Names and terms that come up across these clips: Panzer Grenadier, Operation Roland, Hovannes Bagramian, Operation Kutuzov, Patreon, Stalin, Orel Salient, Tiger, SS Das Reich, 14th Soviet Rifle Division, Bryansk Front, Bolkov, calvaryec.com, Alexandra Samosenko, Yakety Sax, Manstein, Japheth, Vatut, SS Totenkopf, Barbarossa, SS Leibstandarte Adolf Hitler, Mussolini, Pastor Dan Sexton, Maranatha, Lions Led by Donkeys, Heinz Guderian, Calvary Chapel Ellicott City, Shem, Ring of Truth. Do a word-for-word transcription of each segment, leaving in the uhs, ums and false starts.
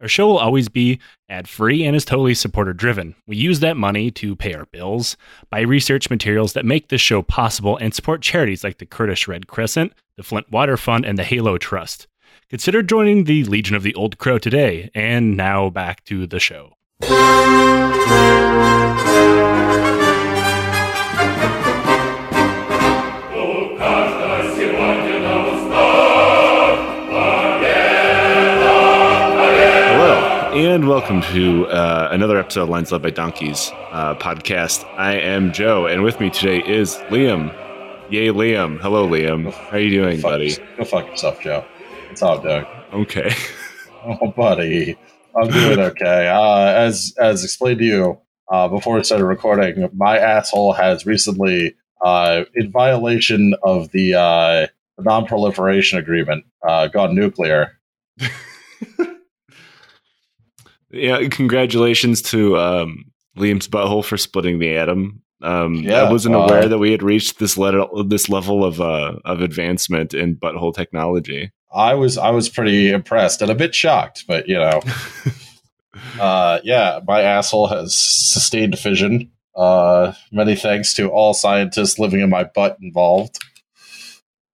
Our show will always be ad-free and is totally supporter-driven. We use that money to pay our bills, buy research materials that make this show possible, and support charities like the Kurdish Red Crescent, the Flint Water Fund, and the Halo Trust. Consider joining the Legion of the Old Crow today. And now back to the show. And welcome to uh, another episode of Lions Led by Donkeys uh, podcast. I am Joe, and with me today is Liam. Yay, Liam. Hello, Liam. How are you doing, go buddy? Yourself. Go fuck yourself, Joe. It's all Doug. Okay. Oh, buddy. I'm doing okay. Uh, as as explained to you uh, before we started recording, my asshole has recently, uh, in violation of the, uh, the non-proliferation agreement, uh, gone nuclear. Yeah, congratulations to um, Liam's butthole for splitting the atom. Um, yeah, I wasn't uh, aware that we had reached this level, this level of uh, of advancement in butthole technology. I was I was pretty impressed and a bit shocked, but you know, uh, yeah, my asshole has sustained fission. Uh, many thanks to all scientists living in my butt involved.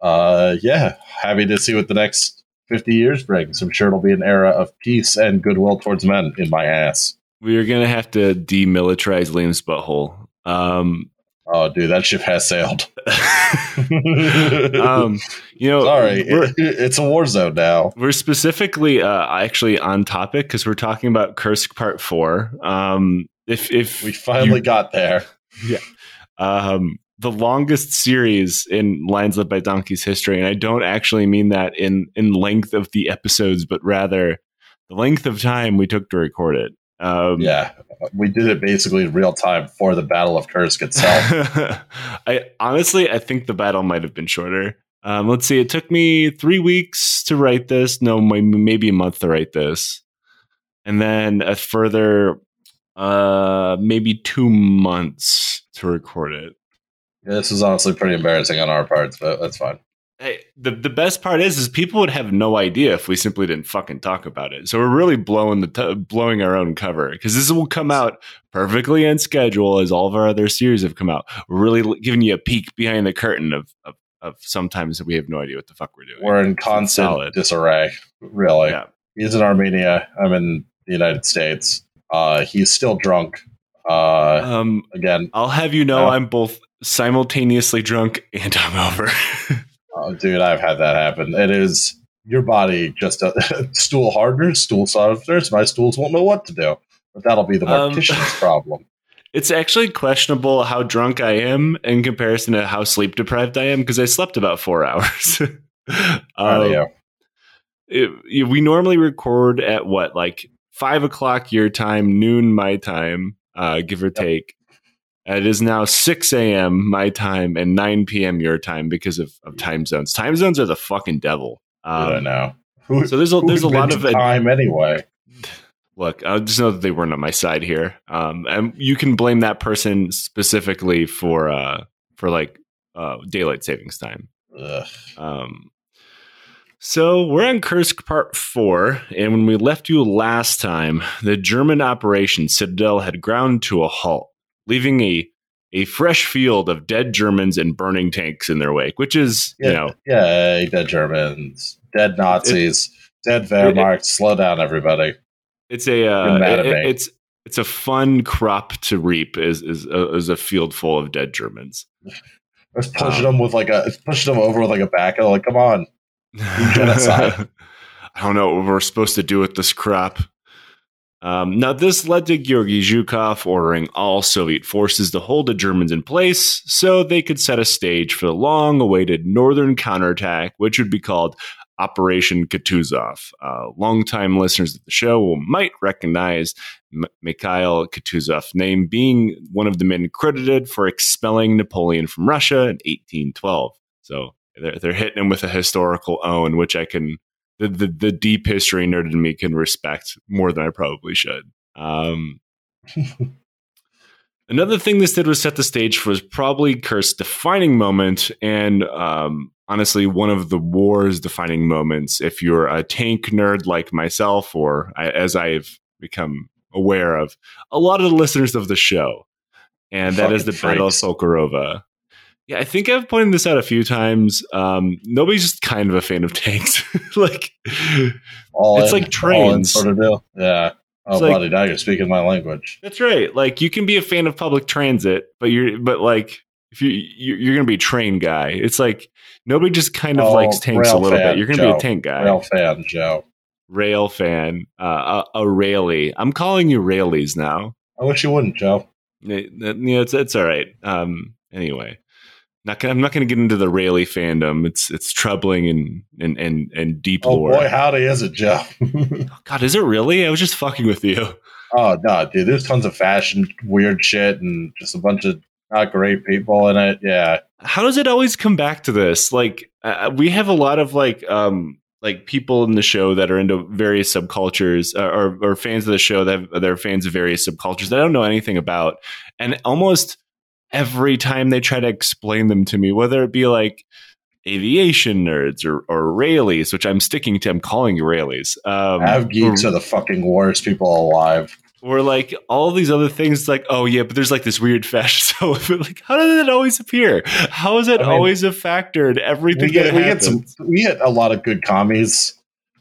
Uh, yeah, happy to see what the next fifty years brings. I'm sure it'll be an era of peace and goodwill towards men in my ass. We are going to have to demilitarize Liam's butthole. Um, oh, dude, that ship has sailed. um, you know, Sorry, it, it's a war zone now. We're specifically uh, actually on topic because we're talking about Kursk Part four. Um, if, if We finally you, got there. Yeah. Um, the longest series in Lions Led by Donkeys history. And I don't actually mean that in, in length of the episodes, but rather the length of time we took to record it. Um, yeah, we did it basically in real time for the Battle of Kursk itself. I honestly, I think the battle might've been shorter. Um, let's see. It took me three weeks to write this. No, my, maybe a month to write this. And then a further, uh, maybe two months to record it. This was honestly pretty embarrassing on our parts, but that's fine. Hey, the, the best part is, is people would have no idea if we simply didn't fucking talk about it. So we're really blowing the t- blowing our own cover, because this will come out perfectly on schedule as all of our other series have come out. We're really giving you a peek behind the curtain of of, of sometimes we have no idea what the fuck we're doing. We're in constant Solid. disarray, really. Yeah. He's in Armenia. I'm in the United States. Uh, he's still drunk. Uh, um, again, I'll have you know, uh, I'm both simultaneously drunk and I'm over. Oh, dude, I've had that happen. It is your body just uh, stool harder, stool softer. My stools won't know what to do, but that'll be the mortician's um, problem. It's actually questionable how drunk I am in comparison to how sleep deprived I am, because I slept about four hours. um, it, it, we normally record at what, like five o'clock your time, noon my time. Uh, give or yep. take. It is now six a.m. my time and nine p.m. your time because of, of time zones. Time zones are the fucking devil. Um, I don't know. Who, so there's a, there's a lot of time ad- anyway. Look, I just know that they weren't on my side here. Um, and you can blame that person specifically for uh for like uh daylight savings time. Ugh. Um. So we're on Kursk Part four, and when we left you last time, the German Operation Citadel had ground to a halt, leaving a a fresh field of dead Germans and burning tanks in their wake, which is, yeah, you know... Yeah, dead Germans, dead Nazis, it, dead Wehrmacht, it, it, slow down, everybody. It's a uh, it, it, it's it's a fun crop to reap, is, is, a, is a field full of dead Germans. I was pushing, um, them with like a, pushing them over with like a back, like, come on. Genocide. I don't know what we're supposed to do with this crop. Um, now, this led to Georgi Zhukov ordering all Soviet forces to hold the Germans in place so they could set a stage for the long-awaited northern counterattack, which would be called Operation Kutuzov. Uh, long-time listeners of the show will, might recognize M- Mikhail Kutuzov's name, being one of the men credited for expelling Napoleon from Russia in eighteen twelve. So they're, they're hitting him with a historical own, which I can, the, the, the deep history nerd in me can respect more than I probably should. Um, another thing this did was set the stage for was probably Kursk's defining moment, and um, honestly, one of the war's defining moments. If you're a tank nerd like myself, or I, as I've become aware of, a lot of the listeners of the show, and that Fucking is the freaks. Battle of Pokorova. Yeah, I think I've pointed this out a few times. Um, nobody's just kind of a fan of tanks. like all it's in, like trains, sort of deal. Yeah. Oh, like, bloody dagger, speaking my language. That's right. Like, you can be a fan of public transit, but you're, but like, if you, you're going to be a train guy. It's like, nobody just kind of oh, likes tanks a little fan, bit. You're going to be a tank guy. Rail fan, Joe. Rail fan. Uh, a, a railie. I'm calling you railies now. I wish you wouldn't, Joe. It, it, you know, it's, it's all right. Um, anyway, not gonna, I'm not going to get into the railie fandom. It's, it's troubling and, and, and, and deep oh, lore. Oh boy, howdy is it, Joe? God, is it really? I was just fucking with you. Oh, no, dude. There's tons of fashion, weird shit, and just a bunch of not great people in it. Yeah. How does it always come back to this? Like, uh, we have a lot of like, um, like people in the show that are into various subcultures, uh, or, or fans of the show that have, they're fans of various subcultures that I don't know anything about. And almost every time they try to explain them to me, whether it be like aviation nerds or, or railies, which I'm sticking to, I'm calling you railies. Um, Av geeks or, are the fucking worst people alive. Or like all these other things, like, oh yeah, but there's like this weird fashion. So like, how does that always appear? How is it I mean, always a factor in everything? We get, that we get some, we get a lot of good commies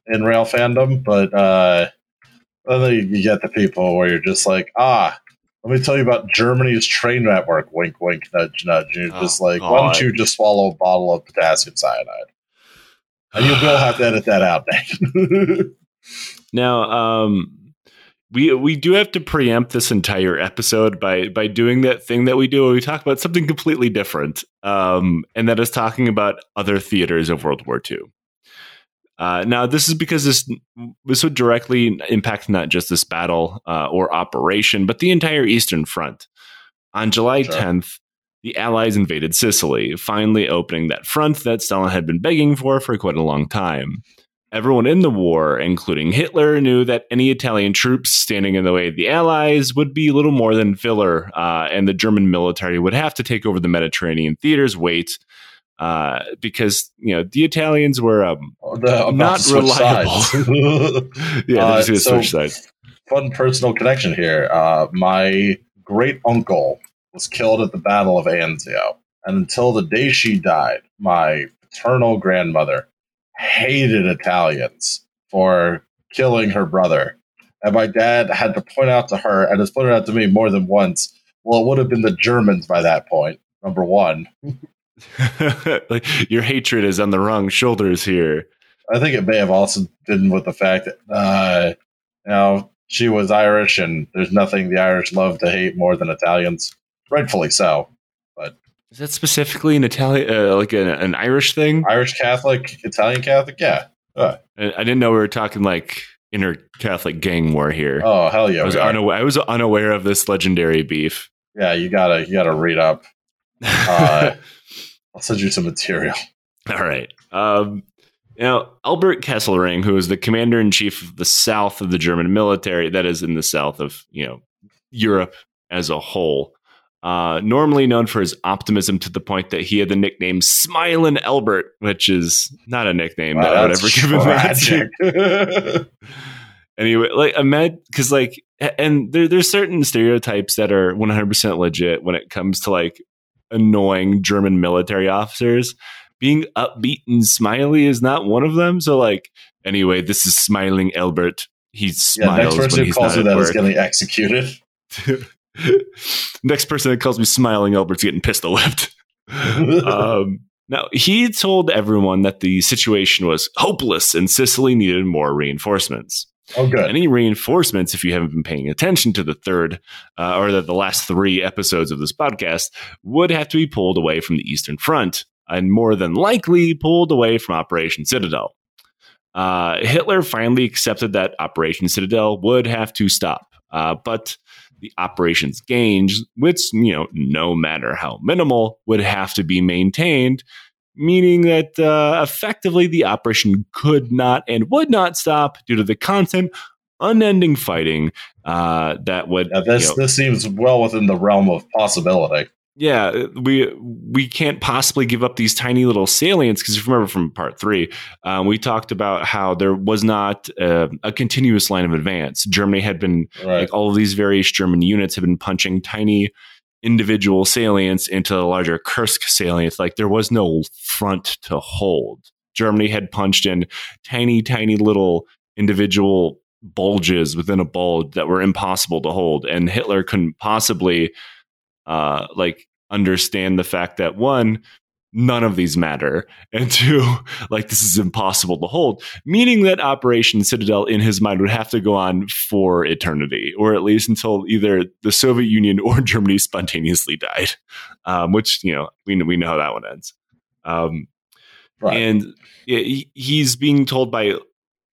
in rail fandom, but uh, then you get the people where you're just like, ah, let me tell you about Germany's train network. Wink, wink, nudge, nudge. You're oh, just like, God. Why don't you just swallow a bottle of potassium cyanide? And you will have to edit that out, Nick. Now, um. We we do have to preempt this entire episode by by doing that thing that we do where we talk about something completely different, um, and that is talking about other theaters of World War Two. Uh, now, this is because this this would directly impact not just this battle uh, or operation, but the entire Eastern Front. On July sure. tenth, the Allies invaded Sicily, finally opening that front that Stalin had been begging for for quite a long time. Everyone in the war, including Hitler, knew that any Italian troops standing in the way of the Allies would be little more than filler, uh, and the German military would have to take over the Mediterranean theater's weight uh, because, you know, the Italians were um, the, not reliable. yeah, uh, so switch sides. Fun personal connection here. Uh, my great uncle was killed at the Battle of Anzio, and until the day she died, my paternal grandmother hated Italians for killing her brother. And my dad had to point out to her, and has pointed out to me more than once, well, it would have been the Germans by that point, number one. Like, your hatred is on the wrong shoulders here. I think it may have also been with the fact that, uh, you know, she was Irish, and there's nothing the Irish love to hate more than Italians. Rightfully so. Is that specifically an Italian, uh, like an, an Irish thing? Irish Catholic, Italian Catholic, yeah. Uh. I, I didn't know we were talking like inter-Catholic gang war here. Oh hell yeah! I was, unaw- I was unaware of this legendary beef. Yeah, you gotta you gotta read up. Uh, I'll send you some material. All right. Um, now Albert Kesselring, who is the commander in chief of the South of the German military, that is in the South of you know Europe as a whole. Uh, normally known for his optimism to the point that he had the nickname Smilin' Albert, which is not a nickname wow, that I would ever give him that. Anyway, like a med, because like, and there, there's certain stereotypes that are one hundred percent legit when it comes to like annoying German military officers. Being upbeat and smiley is not one of them. So like, anyway, this is Smiling Albert. He smiles yeah, next person when he's calls not that is getting executed. Next person that calls me Smiling Albert's getting pistol whipped. um, now, he told everyone that the situation was hopeless and Sicily needed more reinforcements. Oh, good. Any reinforcements, if you haven't been paying attention to the third uh, or the, the last three episodes of this podcast, would have to be pulled away from the Eastern Front and more than likely pulled away from Operation Citadel. Uh, Hitler finally accepted that Operation Citadel would have to stop, uh, but the operations gains, which, you know, no matter how minimal, would have to be maintained, meaning that uh, effectively the operation could not and would not stop due to the constant, unending fighting uh, that would... Yeah, this, you know, this seems well within the realm of possibility. Yeah, we we can't possibly give up these tiny little salients, because if you remember from part three, um, we talked about how there was not uh, a continuous line of advance. Germany had been, right. like all of these various German units had been punching tiny individual salients into the larger Kursk salients. Like there was no front to hold. Germany had punched in tiny, tiny little individual bulges within a bulge that were impossible to hold. And Hitler couldn't possibly... Uh, like understand the fact that one, none of these matter, and two, like this is impossible to hold, meaning that Operation Citadel in his mind would have to go on for eternity, or at least until either the Soviet Union or Germany spontaneously died, um, which, you know, we, we know how that one ends. Um, right. And it, he's being told by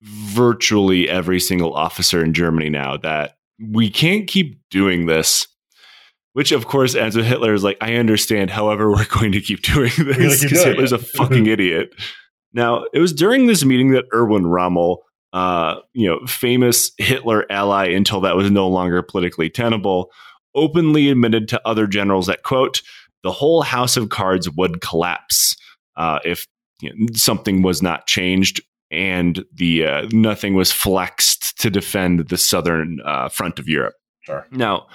virtually every single officer in Germany now that we can't keep doing this. Which, of course, ends with Hitler is like, I understand. However, we're going to keep doing this because Hitler's it. a fucking idiot. Now, it was during this meeting that Erwin Rommel, uh, you know, famous Hitler ally until that was no longer politically tenable, openly admitted to other generals that, quote, the whole house of cards would collapse uh, if you know, something was not changed and the uh, nothing was flexed to defend the southern uh, front of Europe. Sure. Now,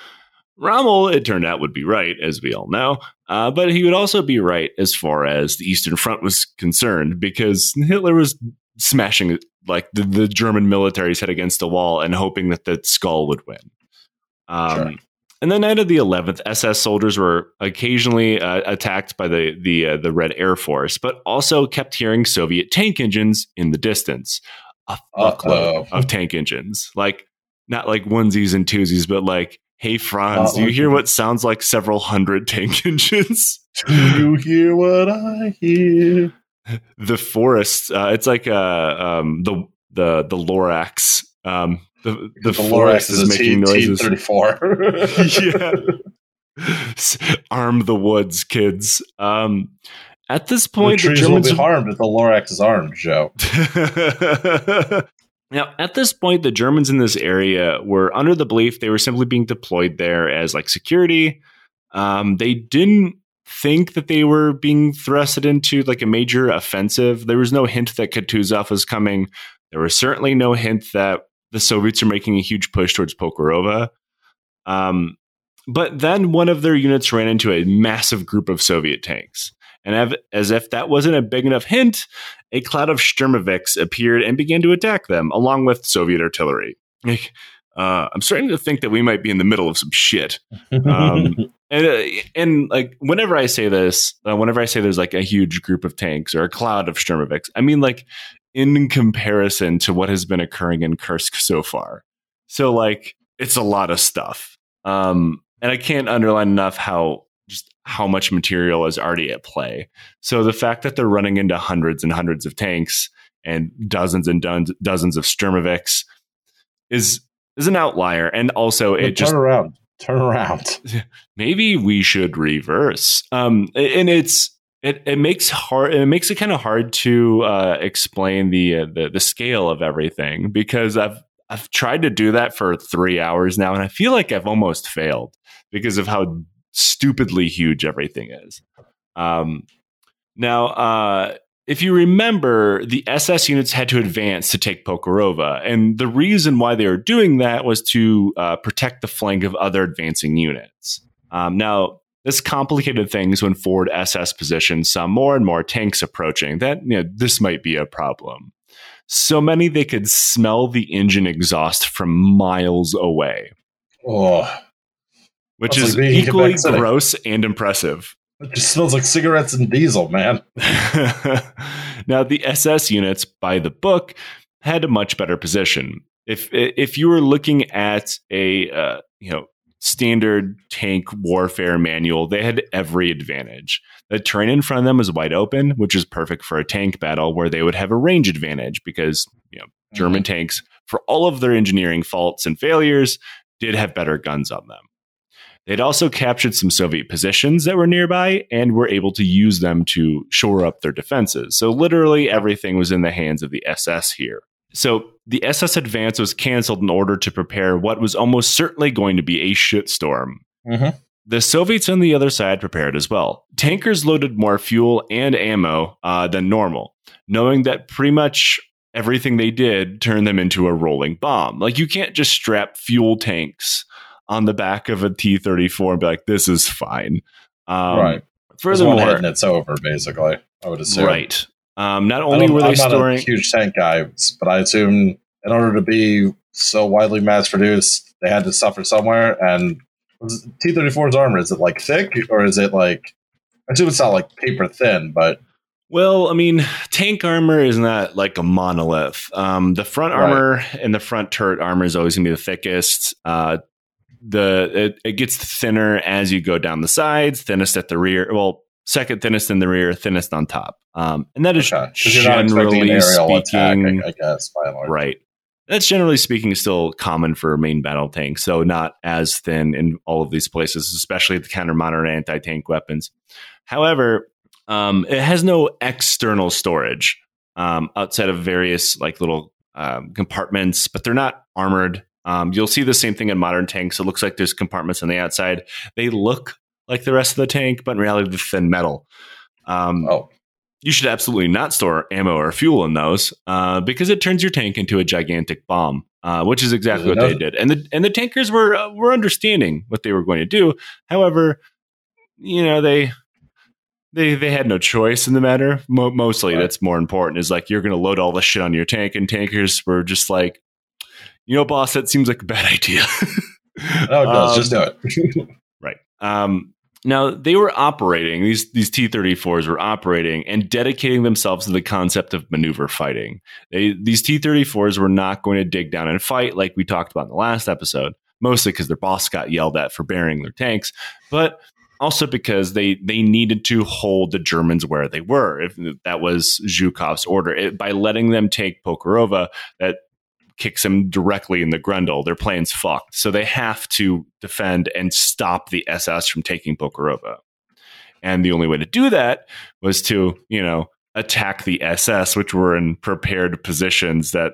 Rommel, it turned out, would be right, as we all know, uh, but he would also be right as far as the Eastern Front was concerned, because Hitler was smashing like the, the German military's head against the wall and hoping that the skull would win. Um, sure. And the night of the eleventh, S S soldiers were occasionally uh, attacked by the the, uh, the Red Air Force, but also kept hearing Soviet tank engines in the distance. A fuckload of tank engines, like not like onesies and twosies, but like. Hey, Franz, do you hear what sounds like several hundred tank engines? Do you hear what I hear? The forest. Uh, it's like uh, um, the the the Lorax. Um, the the, the forest Lorax is, is making T- noises. T thirty-four. Yeah. Arm the woods, kids. Um, at this point, the trees the Germans will be harmed if the Lorax is armed, Joe. Now, at this point, the Germans in this area were under the belief they were simply being deployed there as like security. Um, they didn't think that they were being thrusted into like a major offensive. There was no hint that Kutuzov was coming. There was certainly no hint that the Soviets are making a huge push towards Pokorova. Um, but then one of their units ran into a massive group of Soviet tanks. And as if that wasn't a big enough hint, a cloud of Sturmoviks appeared and began to attack them, along with Soviet artillery. Like, uh, I'm starting to think that we might be in the middle of some shit. Um, and, and like, whenever I say this, uh, whenever I say there's like a huge group of tanks or a cloud of Sturmoviks, I mean like in comparison to what has been occurring in Kursk so far. So like, it's a lot of stuff. Um, and I can't underline enough how just how much material is already at play. So the fact that they're running into hundreds and hundreds of tanks and dozens and do- dozens of Sturmoviks is is an outlier. And also it turn just turn around, turn around. Maybe we should reverse. Um, and it's it it makes hard it makes it kind of hard to uh, explain the, uh, the the scale of everything, because I've I've tried to do that for three hours now, and I feel like I've almost failed because of how stupidly huge everything is. Um, now, uh, if you remember, the S S units had to advance to take Pokorova, and the reason why they were doing that was to uh, protect the flank of other advancing units. Um, now, this complicated things when forward S S positions saw more and more tanks approaching. That you know, this might be a problem. So many they could smell the engine exhaust from miles away. Oh. Which is like equally gross and impressive. It just smells like cigarettes and diesel, man. Now, the S S units, by the book, had a much better position. If if you were looking at a uh, you know standard tank warfare manual, they had every advantage. The terrain in front of them was wide open, which is perfect for a tank battle where they would have a range advantage because you know German mm-hmm. tanks, for all of their engineering faults and failures, did have better guns on them. They'd also captured some Soviet positions that were nearby and were able to use them to shore up their defenses. So literally everything was in the hands of the S S here. So the S S advance was canceled in order to prepare what was almost certainly going to be a shitstorm. Mm-hmm. The Soviets on the other side prepared as well. Tankers loaded more fuel and ammo uh, than normal, knowing that pretty much everything they did turned them into a rolling bomb. Like, you can't just strap fuel tanks on the back of a T thirty-four and be like, this is fine. Um, right. Furthermore, and it's over, basically, I would assume. Right. Um, not only were they I'm storing... not a huge tank guy, but I assume in order to be so widely mass-produced, they had to suffer somewhere, and T thirty-four's armor, is it, like, thick, or is it, like... I assume it's not, like, paper thin, but... Well, I mean, tank armor is not like a monolith. Um, the front right. armor and the front turret armor is always going to be the thickest. Uh, The it, it gets thinner as you go down the sides, thinnest at the rear. Well, second thinnest in the rear, thinnest on top. Um, and that is okay. generally speaking, attack, I guess, by and large. Right. That's generally speaking still common for main battle tanks, so not as thin in all of these places, especially the counter-modern anti-tank weapons. However, um, it has no external storage um, outside of various like little um, compartments, but they're not armored. Um, you'll see the same thing in modern tanks. It looks like there's compartments on the outside. They look like the rest of the tank, but in reality, they're thin metal. Um, oh. You should absolutely not store ammo or fuel in those uh, because it turns your tank into a gigantic bomb, uh, which is exactly what they did. And the and the tankers were uh, were understanding what they were going to do. However, you know, they they they had no choice in the matter. Mo- mostly, right. That's more important. Is like, you're going to load all this shit on your tank, and tankers were just like, you know, boss, that seems like a bad idea. No, it does. Um, just do it. Right. Um, now, they were operating, these these T thirty-fours were operating and dedicating themselves to the concept of maneuver fighting. They, these T thirty-fours were not going to dig down and fight like we talked about in the last episode, mostly because their boss got yelled at for burying their tanks, but also because they, they needed to hold the Germans where they were. If that was Zhukov's order. It, by letting them take Pokorova, that kicks them directly in the grundle. Their plan's fucked. So they have to defend and stop the S S from taking Pokorova. And the only way to do that was to, you know, attack the S S, which were in prepared positions. That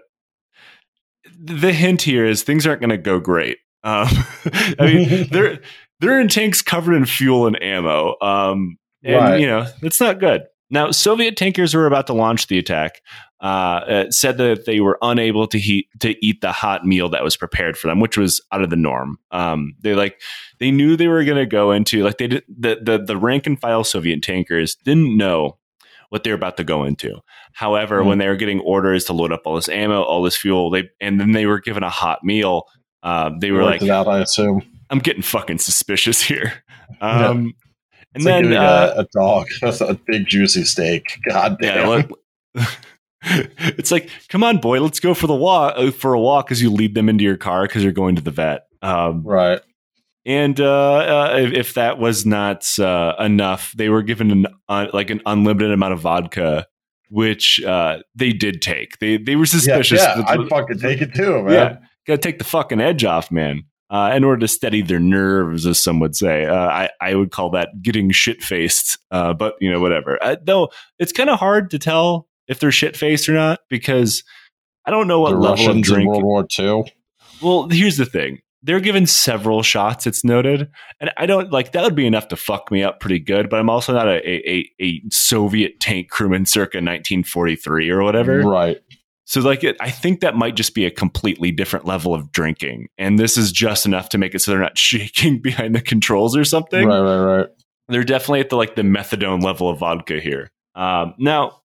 the hint here is things aren't going to go great. Um, I mean, they're, they're in tanks covered in fuel and ammo. Um, and, right. you know, it's not good. Now, Soviet tankers were about to launch the attack. Uh, said that they were unable to heat, to eat the hot meal that was prepared for them, which was out of the norm. Um, they like they knew they were going to go into like they did, the the the rank and file Soviet tankers didn't know what they were about to go into. However, mm-hmm. when they were getting orders to load up all this ammo, all this fuel, they and then they were given a hot meal. Uh, they were like, out, I assume. "I'm getting fucking suspicious here." Um, yeah. And it's then like uh, a, a dog, that's a big juicy steak. God damn. Yeah, look, it's like, come on, boy, let's go for the walk for a walk as you lead them into your car because you're going to the vet. Um, right. And uh, uh, if, if that was not uh, enough, they were given an, uh, like an unlimited amount of vodka, which uh, they did take. They they were suspicious. Yeah, yeah the, I'd fucking take it too, man. Yeah, gotta take the fucking edge off, man. Uh, in order to steady their nerves, as some would say. Uh, I, I would call that getting shit-faced, uh, but, you know, whatever. I, though, it's kind of hard to tell if they're shit-faced or not, because I don't know what the level Russians of drink. In World War Two. Well, here's the thing. They're given several shots, it's noted. And I don't, like, that would be enough to fuck me up pretty good, but I'm also not a, a, a Soviet tank crewman circa nineteen forty-three or whatever. Right. So, like, it, I think that might just be a completely different level of drinking. And this is just enough to make it so they're not shaking behind the controls or something. Right, right, right. They're definitely at the, like, the methadone level of vodka here. Um, now,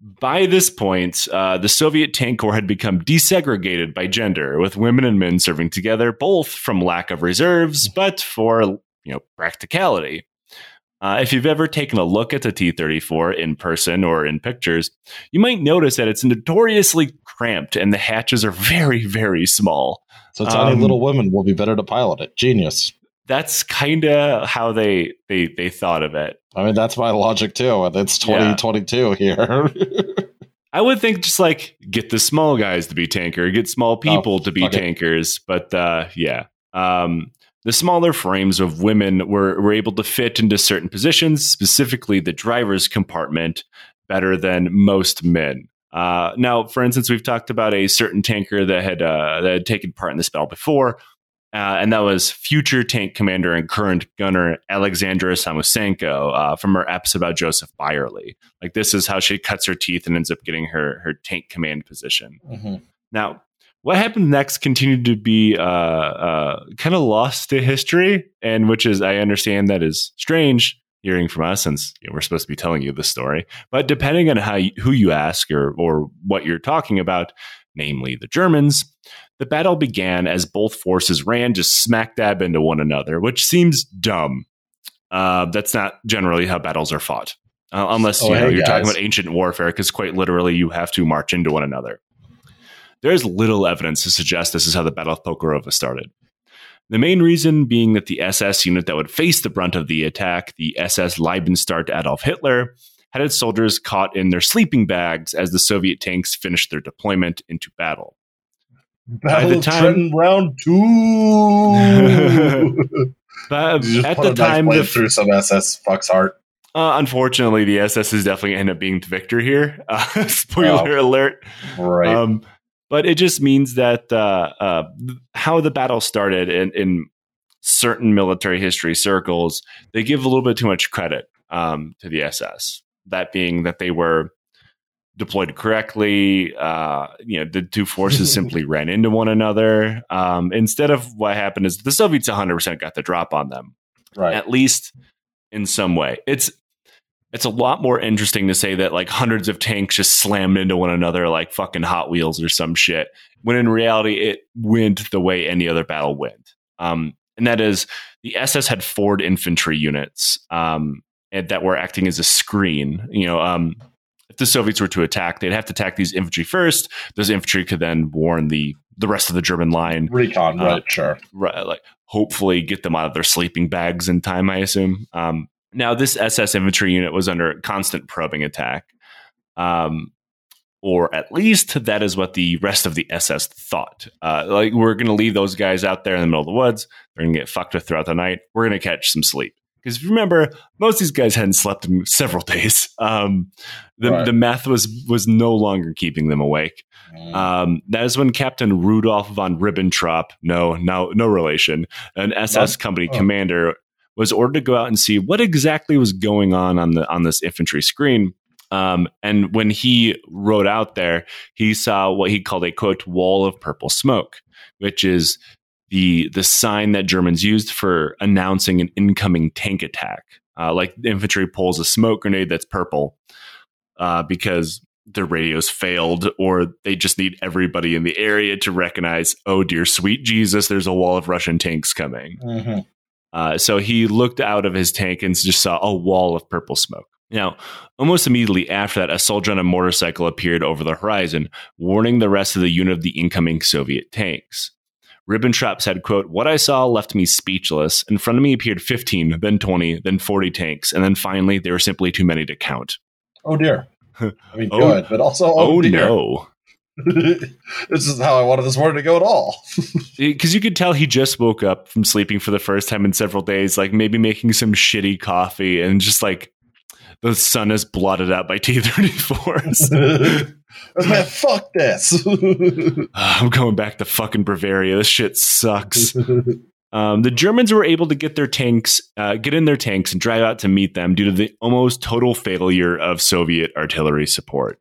by this point, uh, the Soviet tank corps had become desegregated by gender, with women and men serving together, both from lack of reserves, but for, you know, practicality. Uh, if you've ever taken a look at the T thirty-four in person or in pictures, you might notice that it's notoriously cramped and the hatches are very, very small. So tiny um, little women will be better to pilot it. Genius. That's kind of how they, they they thought of it. I mean, that's my logic, too. It's twenty twenty-two here. I would think just like get the small guys to be tanker, get small people oh, to be okay. tankers. But uh, yeah. Um The smaller frames of women were, were able to fit into certain positions, specifically the driver's compartment, better than most men. Uh, now, for instance, we've talked about a certain tanker that had, uh, that had taken part in this battle before, uh, and that was future tank commander and current gunner Alexandra Samosenko uh, from her eps about Joseph Byerly. Like, this is how she cuts her teeth and ends up getting her, her tank command position. Mm-hmm. Now, what happened next continued to be uh, uh, kind of lost to history, and which is, I understand, that is strange hearing from us, since you know, we're supposed to be telling you the story. But depending on how you, who you ask or or what you're talking about, namely the Germans, the battle began as both forces ran just smack dab into one another, which seems dumb. Uh, that's not generally how battles are fought, uh, unless you oh, know, hey, you're guys. talking about ancient warfare, because quite literally you have to march into one another. There's little evidence to suggest this is how the Battle of Pokorova started. The main reason being that the S S unit that would face the brunt of the attack, the S S Leibstandarte Adolf Hitler, had its soldiers caught in their sleeping bags as the Soviet tanks finished their deployment into battle. Battle By the time, of Trenton round two. But at the time, the, through some S S fucks heart. Uh, unfortunately, the S S is definitely end up being the victor here. Uh, spoiler oh, alert! Right. Um, But it just means that uh, uh, how the battle started in, in certain military history circles, they give a little bit too much credit um, to the S S. That being that they were deployed correctly. Uh, you know, the two forces simply ran into one another. Um, instead of what happened is the Soviets one hundred percent got the drop on them, right? At least in some way. It's It's a lot more interesting to say that like hundreds of tanks just slammed into one another like fucking Hot Wheels or some shit, when in reality it went the way any other battle went. Um, and that is, the S S had forward infantry units um, and that were acting as a screen. You know, um, if the Soviets were to attack, they'd have to attack these infantry first. Those infantry could then warn the the rest of the German line. Recon, uh, right? Sure. Right, like hopefully get them out of their sleeping bags in time, I assume. Um, Now, this S S infantry unit was under constant probing attack, um, or at least that is what the rest of the S S thought. Uh, like, we're going to leave those guys out there in the middle of the woods. They're going to get fucked with throughout the night. We're going to catch some sleep. Because if you remember, most of these guys hadn't slept in several days. Um, the, right. the meth was was no longer keeping them awake. Mm. Um, that is when Captain Rudolf von Ribbentrop, no, no, no relation, an S S no. company oh. commander, was ordered to go out and see what exactly was going on on the on this infantry screen. Um, and when he rode out there, he saw what he called a, quote, wall of purple smoke, which is the the sign that Germans used for announcing an incoming tank attack. Uh, like the infantry pulls a smoke grenade that's purple uh, because their radios failed, or they just need everybody in the area to recognize, oh, dear, sweet Jesus, there's a wall of Russian tanks coming. Mm-hmm. Uh, so he looked out of his tank and just saw a wall of purple smoke. Now, almost immediately after that, a soldier on a motorcycle appeared over the horizon, warning the rest of the unit of the incoming Soviet tanks. Ribbentrop said, quote, "What I saw left me speechless. In front of me appeared fifteen, then twenty, then forty tanks. And then finally, there were simply too many to count." Oh, dear. I mean, oh, good, but also, oh, oh no. This is how I wanted this morning to go at all. Because you could tell he just woke up from sleeping for the first time in several days, like maybe making some shitty coffee, and just like the sun is blotted out by T thirty-fours. Man, fuck this. I'm going back to fucking Bavaria. This shit sucks. Um, the Germans were able to get their tanks, uh, get in their tanks and drive out to meet them due to the almost total failure of Soviet artillery support.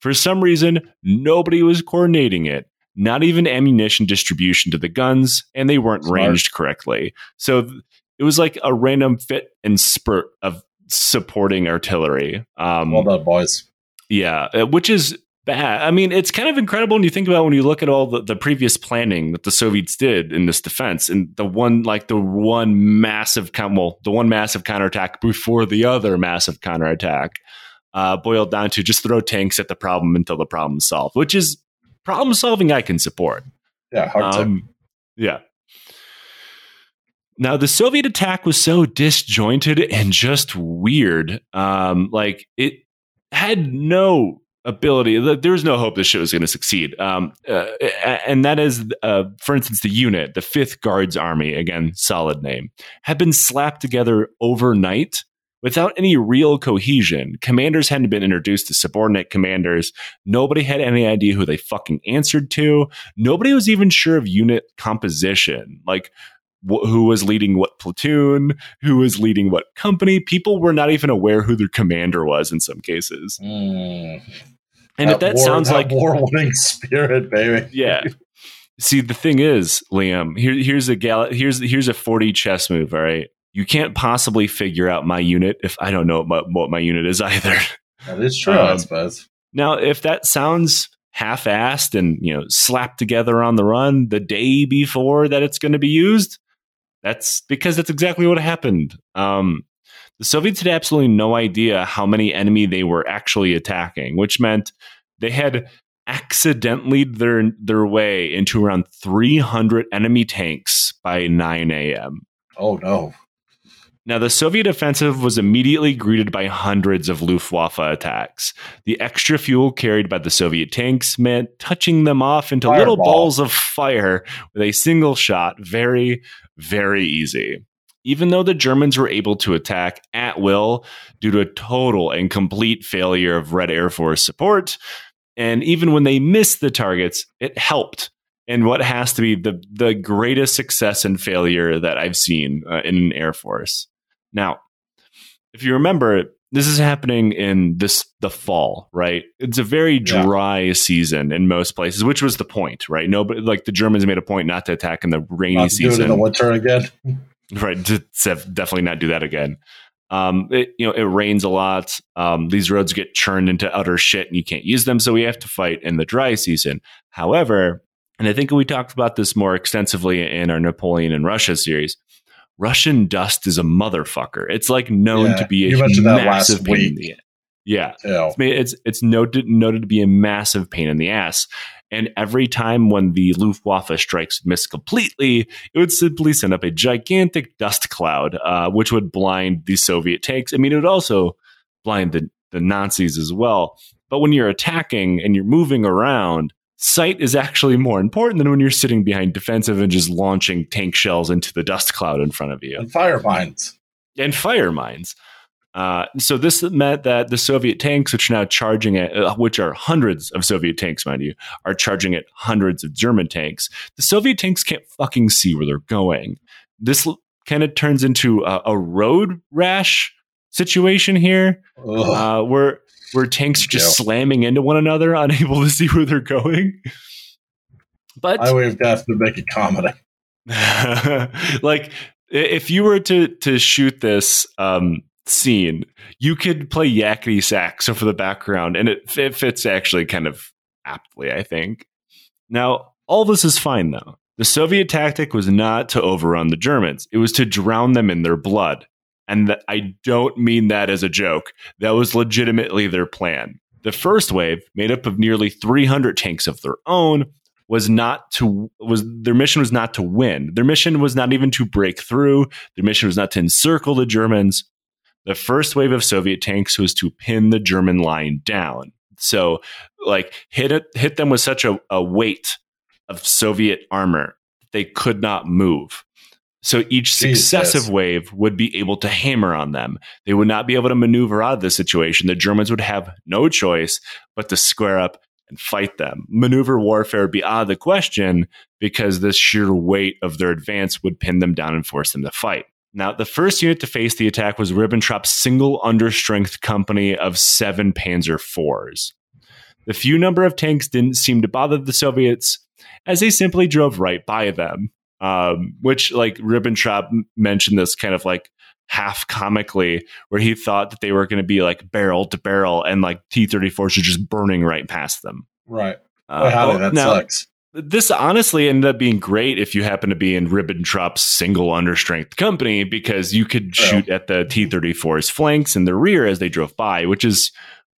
For some reason, nobody was coordinating it, not even ammunition distribution to the guns, and they weren't Smart. ranged correctly. So th- it was like a random fit and spurt of supporting artillery. Um, well done, boys. Yeah, which is bad. I mean, it's kind of incredible when you think about it, when you look at all the, the previous planning that the Soviets did in this defense, and the one like the one massive com- well, the one massive counterattack before the other massive counterattack. Uh, boiled down to just throw tanks at the problem until the problem's solved, which is problem solving I can support. Yeah, hard um, to. Yeah. Now, the Soviet attack was so disjointed and just weird. Um, like, it had no ability. There was no hope this shit was going to succeed. Um, uh, and that is, uh, for instance, the unit, the fifth Guards Army, again, solid name, had been slapped together overnight without any real cohesion. Commanders hadn't been introduced to subordinate commanders. Nobody had any idea who they fucking answered to. Nobody was even sure of unit composition. Like, who was leading what platoon, who was leading what company. People were not even aware who their commander was in some cases. Mm. And that, that war, sounds that like war-winning spirit, baby. Yeah. See, the thing is, Liam, here, here's a gal- here's here's a forty chess move. All right, you can't possibly figure out my unit if I don't know what my, what my unit is either. That is true, um, I suppose. Now, if that sounds half-assed and, you know, slapped together on the run the day before that it's going to be used, that's because that's exactly what happened. Um, the Soviets had absolutely no idea how many enemy they were actually attacking, which meant they had accidentally their their way into around three hundred enemy tanks by nine a.m. Oh, no. Now, the Soviet offensive was immediately greeted by hundreds of Luftwaffe attacks. The extra fuel carried by the Soviet tanks meant touching them off into Fireball. little balls of fire with a single shot. Very, very easy. Even though the Germans were able to attack at will due to a total and complete failure of Red Air Force support, and even when they missed the targets, it helped. And what has to be the, the greatest success and failure that I've seen uh, in an Air Force. Now, if you remember, this is happening in this the fall, right? It's a very dry yeah. season in most places, which was the point, right? Nobody, like the Germans made a point not to attack in the rainy not to season. Do it in the winter again, right? Definitely not do that again. Um, it, you know, it rains a lot. Um, these roads get churned into utter shit, and you can't use them. So we have to fight in the dry season. However, and I think we talked about this more extensively in our Napoleon and Russia series, Russian dust is a motherfucker. It's like known yeah, to be a massive that last pain week. in the ass. Yeah. Ew. It's it's noted, noted to be a massive pain in the ass. And every time when the Luftwaffe strikes miss completely, it would simply send up a gigantic dust cloud, uh, which would blind the Soviet tanks. I mean, it would also blind the, the Nazis as well. But when you're attacking and you're moving around, sight is actually more important than when you're sitting behind defensive and just launching tank shells into the dust cloud in front of you. And fire mines. And fire mines. Uh, so this meant that the Soviet tanks, which are now charging at, uh, which are hundreds of Soviet tanks, mind you, are charging at hundreds of German tanks. The Soviet tanks can't fucking see where they're going. This l- kind of turns into a, a road rash situation here, uh, where... where tanks are just slamming into one another, unable to see where they're going. But Highway of Death would make a comedy. Like, if you were to to shoot this um, scene, you could play Yakety Sax over the background, and it, it fits actually kind of aptly, I think. Now, all this is fine, though. The Soviet tactic was not to overrun the Germans. It was to drown them in their blood. And th- I don't mean that as a joke. That was legitimately their plan. The first wave, made up of nearly three hundred tanks of their own, was not to was their mission was not to win. Their mission was not even to break through. Their mission was not to encircle the Germans. The first wave of Soviet tanks was to pin the German line down. So, like, hit it, hit them with such a, a weight of Soviet armor that they could not move. So each successive Jesus. wave would be able to hammer on them. They would not be able to maneuver out of this situation. The Germans would have no choice but to square up and fight them. Maneuver warfare would be out of the question because the sheer weight of their advance would pin them down and force them to fight. Now, the first unit to face the attack was Ribbentrop's single understrength company of seven Panzer fours. The few number of tanks didn't seem to bother the Soviets as they simply drove right by them. Um, which, like, Ribbentrop mentioned this kind of like half comically, where he thought that they were going to be like barrel to barrel and like T thirty-fours are just burning right past them. Right. Uh, well, well, that now, sucks. This honestly ended up being great if you happen to be in Ribbentrop's single understrength company, because you could shoot oh. at the T thirty-four's flanks and the rear as they drove by, which is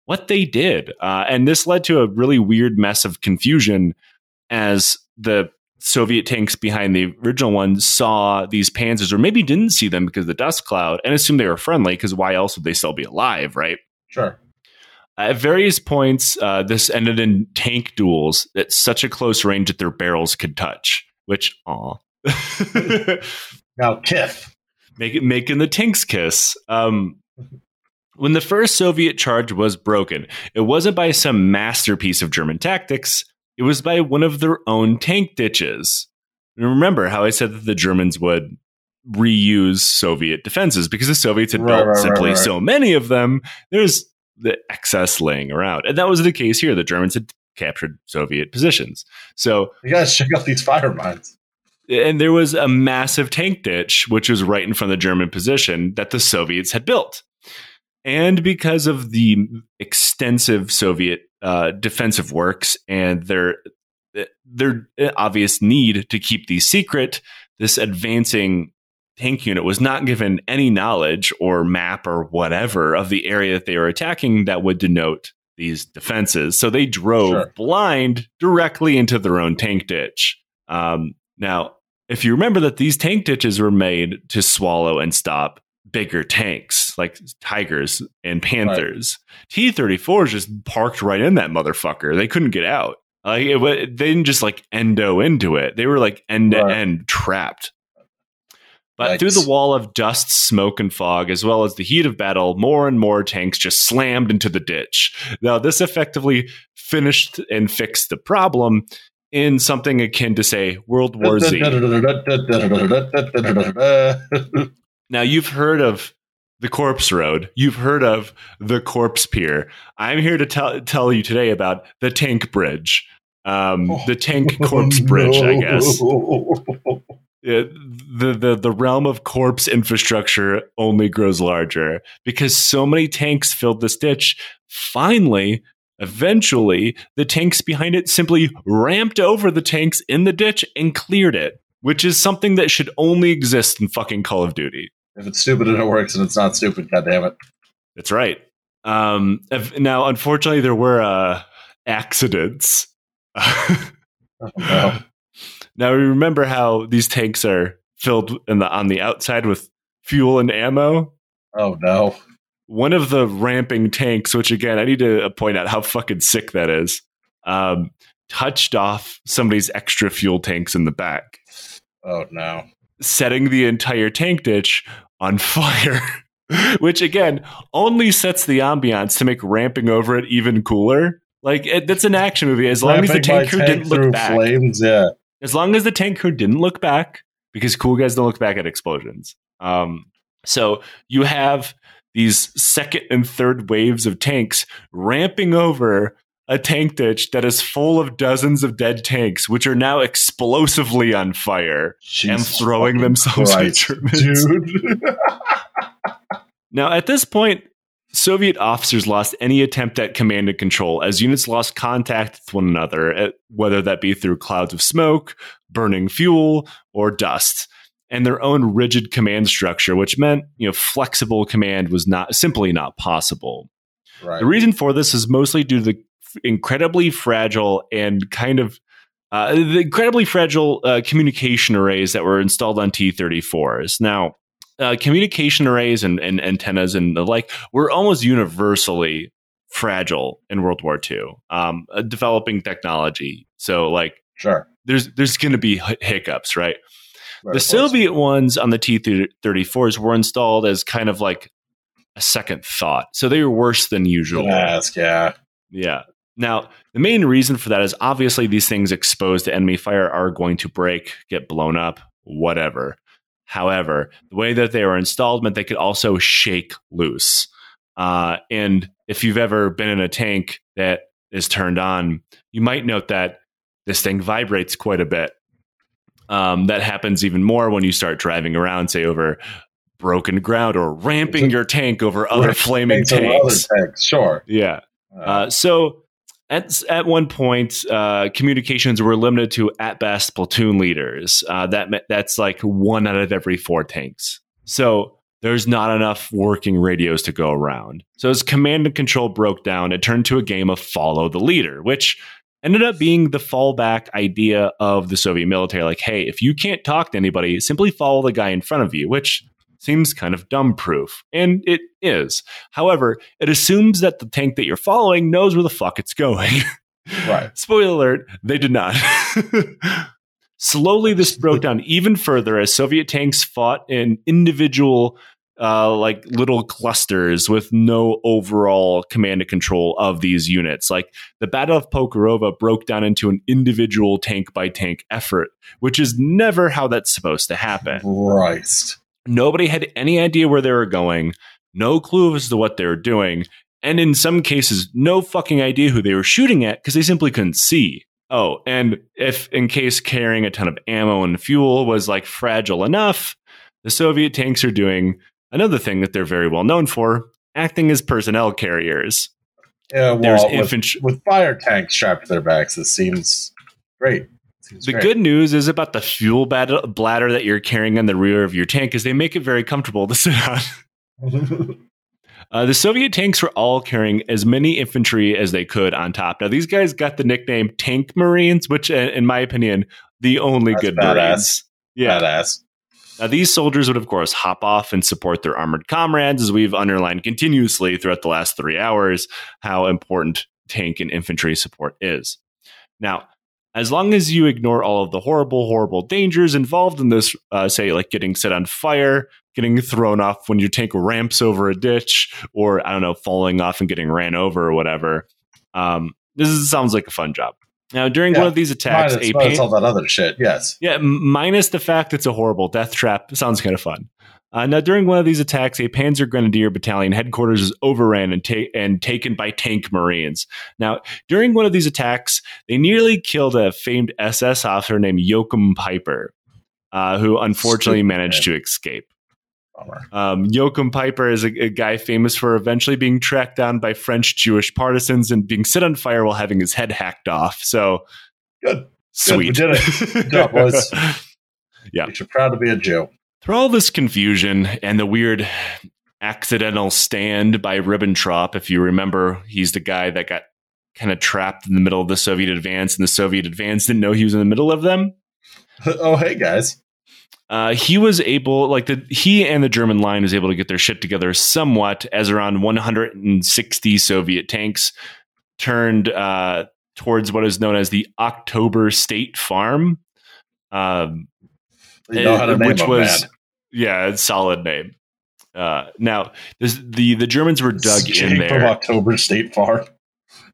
what they did. Uh, and this led to a really weird mess of confusion as the Soviet tanks behind the original one saw these Panzers, or maybe didn't see them because of the dust cloud, and assumed they were friendly, because why else would they still be alive, right? Sure. At various points, uh, this ended in tank duels at such a close range that their barrels could touch, which, aw. Now, kiss. Make it, making the tanks kiss. Um, when the first Soviet charge was broken, it wasn't by some masterpiece of German tactics. It was by one of their own tank ditches. And remember how I said that the Germans would reuse Soviet defenses because the Soviets had right, built right, simply right, right. so many of them. There's the excess laying around. And that was the case here. The Germans had captured Soviet positions. So you guys check out these fire mines. And there was a massive tank ditch, which was right in front of the German position that the Soviets had built. And because of the extensive Soviet uh, defensive works and their, their obvious need to keep these secret, this advancing tank unit was not given any knowledge or map or whatever of the area that they were attacking that would denote these defenses. So they drove sure. blind directly into their own tank ditch. Um, now, if you remember that these tank ditches were made to swallow and stop bigger tanks like Tigers and Panthers. Right. T thirty-fours just parked right in that motherfucker. They couldn't get out. Like it, it, they didn't just like endo into it. They were like end to end trapped. But Yikes. Through the wall of dust, smoke, and fog, as well as the heat of battle, more and more tanks just slammed into the ditch. Now, this effectively finished and fixed the problem in something akin to, say, World War Z. Now, you've heard of the Corpse Road. You've heard of the Corpse Pier. I'm here to tell tell you today about the Tank Bridge. Um, the Tank Corpse Bridge, I guess. It, the, the the realm of corpse infrastructure only grows larger because so many tanks filled this ditch. Finally, eventually, the tanks behind it simply ramped over the tanks in the ditch and cleared it, which is something that should only exist in fucking Call of Duty. If it's stupid and it works, and it's not stupid, goddammit. That's right. Um, if, now, unfortunately, there were uh, accidents. Oh, no. Now, remember how these tanks are filled in the, on the outside with fuel and ammo? Oh, no. One of the ramping tanks, which, again, I need to point out how fucking sick that is, um, touched off somebody's extra fuel tanks in the back. Oh, no. Setting the entire tank ditch on fire, which, again, only sets the ambiance to make ramping over it even cooler. Like, it, that's an action movie. As ramping long as the tank crew tank didn't look back. Flames, yeah. As long as the tank crew didn't look back, because cool guys don't look back at explosions. Um, so you have these second and third waves of tanks ramping over a tank ditch that is full of dozens of dead tanks, which are now explosively on fire Jeez and throwing themselves Christ, at Germans. Dude. Now, at this point, Soviet officers lost any attempt at command and control as units lost contact with one another, whether that be through clouds of smoke, burning fuel, or dust, and their own rigid command structure, which meant, you know, flexible command was not simply not possible. Right. The reason for this is mostly due to the incredibly fragile and kind of uh, the incredibly fragile uh, communication arrays that were installed on T thirty-fours. Now, Uh, communication arrays and, and antennas and the like were almost universally fragile in World War Two. Um, a developing technology, so like, sure, there's there's going to be hiccups, right? right the Soviet ones on the T thirty-fours were installed as kind of like a second thought, so they were worse than usual. Yes, yeah, yeah. Now, the main reason for that is obviously these things exposed to enemy fire are going to break, get blown up, whatever. However, the way that they were installed meant they could also shake loose. Uh, and if you've ever been in a tank that is turned on, you might note that this thing vibrates quite a bit. Um, that happens even more when you start driving around, say, over broken ground or ramping a, your tank over other flaming tanks. Other tanks. Sure. Yeah. Uh, uh, so At at one point, uh, communications were limited to at best platoon leaders. Uh, that that's like one out of every four tanks. So there's not enough working radios to go around. So as command and control broke down, it turned to a game of follow the leader, which ended up being the fallback idea of the Soviet military. Like, hey, if you can't talk to anybody, simply follow the guy in front of you. Which seems kind of dumb-proof, and it is. However, it assumes that the tank that you're following knows where the fuck it's going. Right. Spoiler alert, they did not. Slowly, this broke down even further as Soviet tanks fought in individual Uh, like little clusters with no overall command and control of these units. Like the Battle of Pokorova broke down into an individual tank by tank effort, which is never how that's supposed to happen. Right. Nobody had any idea where they were going, no clue as to what they were doing, and in some cases, no fucking idea who they were shooting at because they simply couldn't see. Oh, and if in case carrying a ton of ammo and fuel was like fragile enough, the Soviet tanks are doing another thing that they're very well known for, acting as personnel carriers. Yeah, well, There's infantry- with, with fire tanks strapped to their backs, it seems great. Seems the great. Good news is about the fuel bad- bladder that you're carrying in the rear of your tank is they make it very comfortable to sit on. uh, the Soviet tanks were all carrying as many infantry as they could on top. Now, these guys got the nickname Tank Marines, which, in my opinion, the only That's good badass. Marines. Yeah. Badass. Now, these soldiers would, of course, hop off and support their armored comrades, as we've underlined continuously throughout the last three hours, how important tank and infantry support is. Now, as long as you ignore all of the horrible, horrible dangers involved in this, uh, say, like getting set on fire, getting thrown off when your tank ramps over a ditch, or, I don't know, falling off and getting ran over or whatever, um, this is, sounds like a fun job. Now, during yeah, one of these attacks, minus, a minus pain- all that other shit, yes. Yeah, minus the fact it's a horrible death trap. Sounds kind of fun. Uh, now, during one of these attacks, a Panzer Grenadier battalion headquarters is overrun and, ta- and taken by tank Marines. Now, during one of these attacks, they nearly killed a famed S S officer named Joachim Piper, uh, who unfortunately Stupid managed man. to escape. Um, Joachim Piper is a, a guy famous for eventually being tracked down by French Jewish partisans and being set on fire while having his head hacked off. So good, sweet, good. We did it. Good job, boys. Yeah, you're proud to be a Jew. Through all this confusion and the weird accidental stand by Ribbentrop, if you remember, he's the guy that got kind of trapped in the middle of the Soviet advance, and the Soviet advance didn't know he was in the middle of them. Oh, hey guys. Uh, he was able, like the he and the German line was able to get their shit together somewhat, as around one hundred sixty Soviet tanks turned uh, towards what is known as the October State Farm, um, you know how to name which was man. yeah, it's a solid name. Uh, now this, the the Germans were dug it's in there. From October State Farm,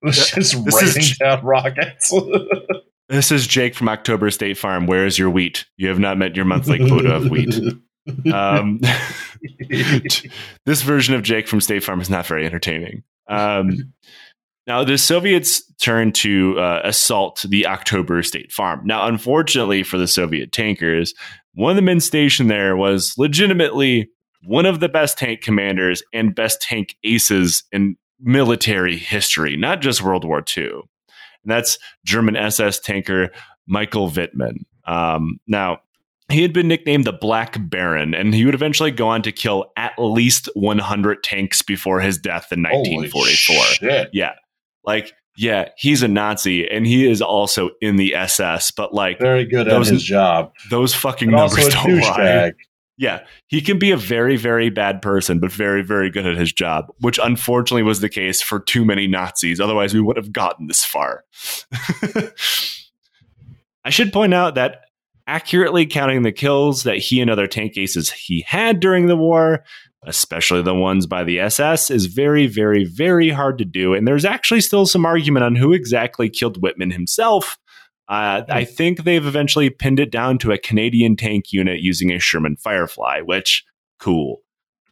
it's just raining is, down rockets. This is Jake from October State Farm. Where is your wheat? You have not met your monthly quota of wheat. Um, this version of Jake from State Farm is not very entertaining. Um, now, the Soviets turned to uh, assault the October State Farm. Now, unfortunately for the Soviet tankers, one of the men stationed there was legitimately one of the best tank commanders and best tank aces in military history, not just World War Two. And that's German S S tanker Michael Wittmann. Um, now, he had been nicknamed the Black Baron, and he would eventually go on to kill at least one hundred tanks before his death in nineteen forty-four. Holy shit. Yeah, like, yeah, he's a Nazi, and he is also in the S S, but like... Very good those, at his job. Those fucking and numbers don't lie. Bag. Yeah, he can be a very, very bad person, but very, very good at his job, which unfortunately was the case for too many Nazis. Otherwise, we would have gotten this far. I should point out that accurately counting the kills that he and other tank aces he had during the war, especially the ones by the S S, is very, very, very hard to do. And there's actually still some argument on who exactly killed Wittmann himself. Uh, I think they've eventually pinned it down to a Canadian tank unit using a Sherman Firefly, which, cool.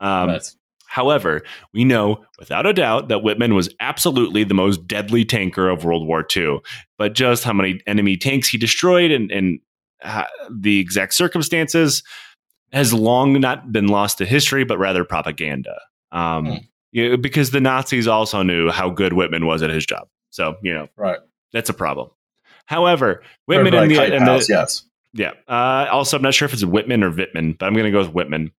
Um, nice. However, we know without a doubt that Wittmann was absolutely the most deadly tanker of World War Two. But just how many enemy tanks he destroyed and, and uh, the exact circumstances has long not been lost to history, but rather propaganda. Um, mm. You know, because the Nazis also knew how good Wittmann was at his job. So, you know, right. That's a problem. However, Wittmann like in the, in the house, yes. Yeah. Uh, also, I'm not sure if it's Wittmann or Wittmann, but I'm going to go with Wittmann.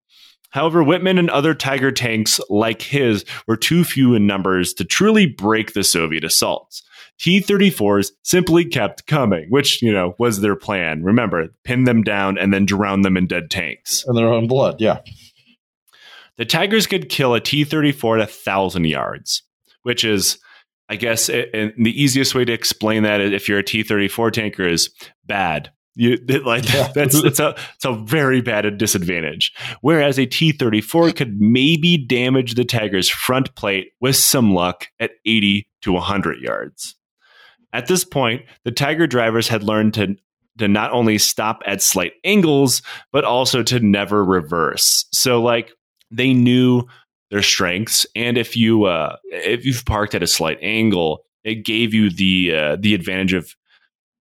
However, Wittmann and other Tiger tanks like his were too few in numbers to truly break the Soviet assaults. T thirty-fours simply kept coming, which, you know, was their plan. Remember, pin them down and then drown them in dead tanks. And their own blood. Yeah. the Tigers could kill a T thirty-four at one thousand yards, which is, I guess, it, and the easiest way to explain that if you're a T thirty-four tanker is bad. You like yeah. that's that's a it's a very bad disadvantage. Whereas a T thirty-four could maybe damage the Tiger's front plate with some luck at eighty to one hundred yards. At this point, the Tiger drivers had learned to to not only stop at slight angles, but also to never reverse. So like they knew their strengths, and if you uh, if you've parked at a slight angle, it gave you the uh, the advantage of.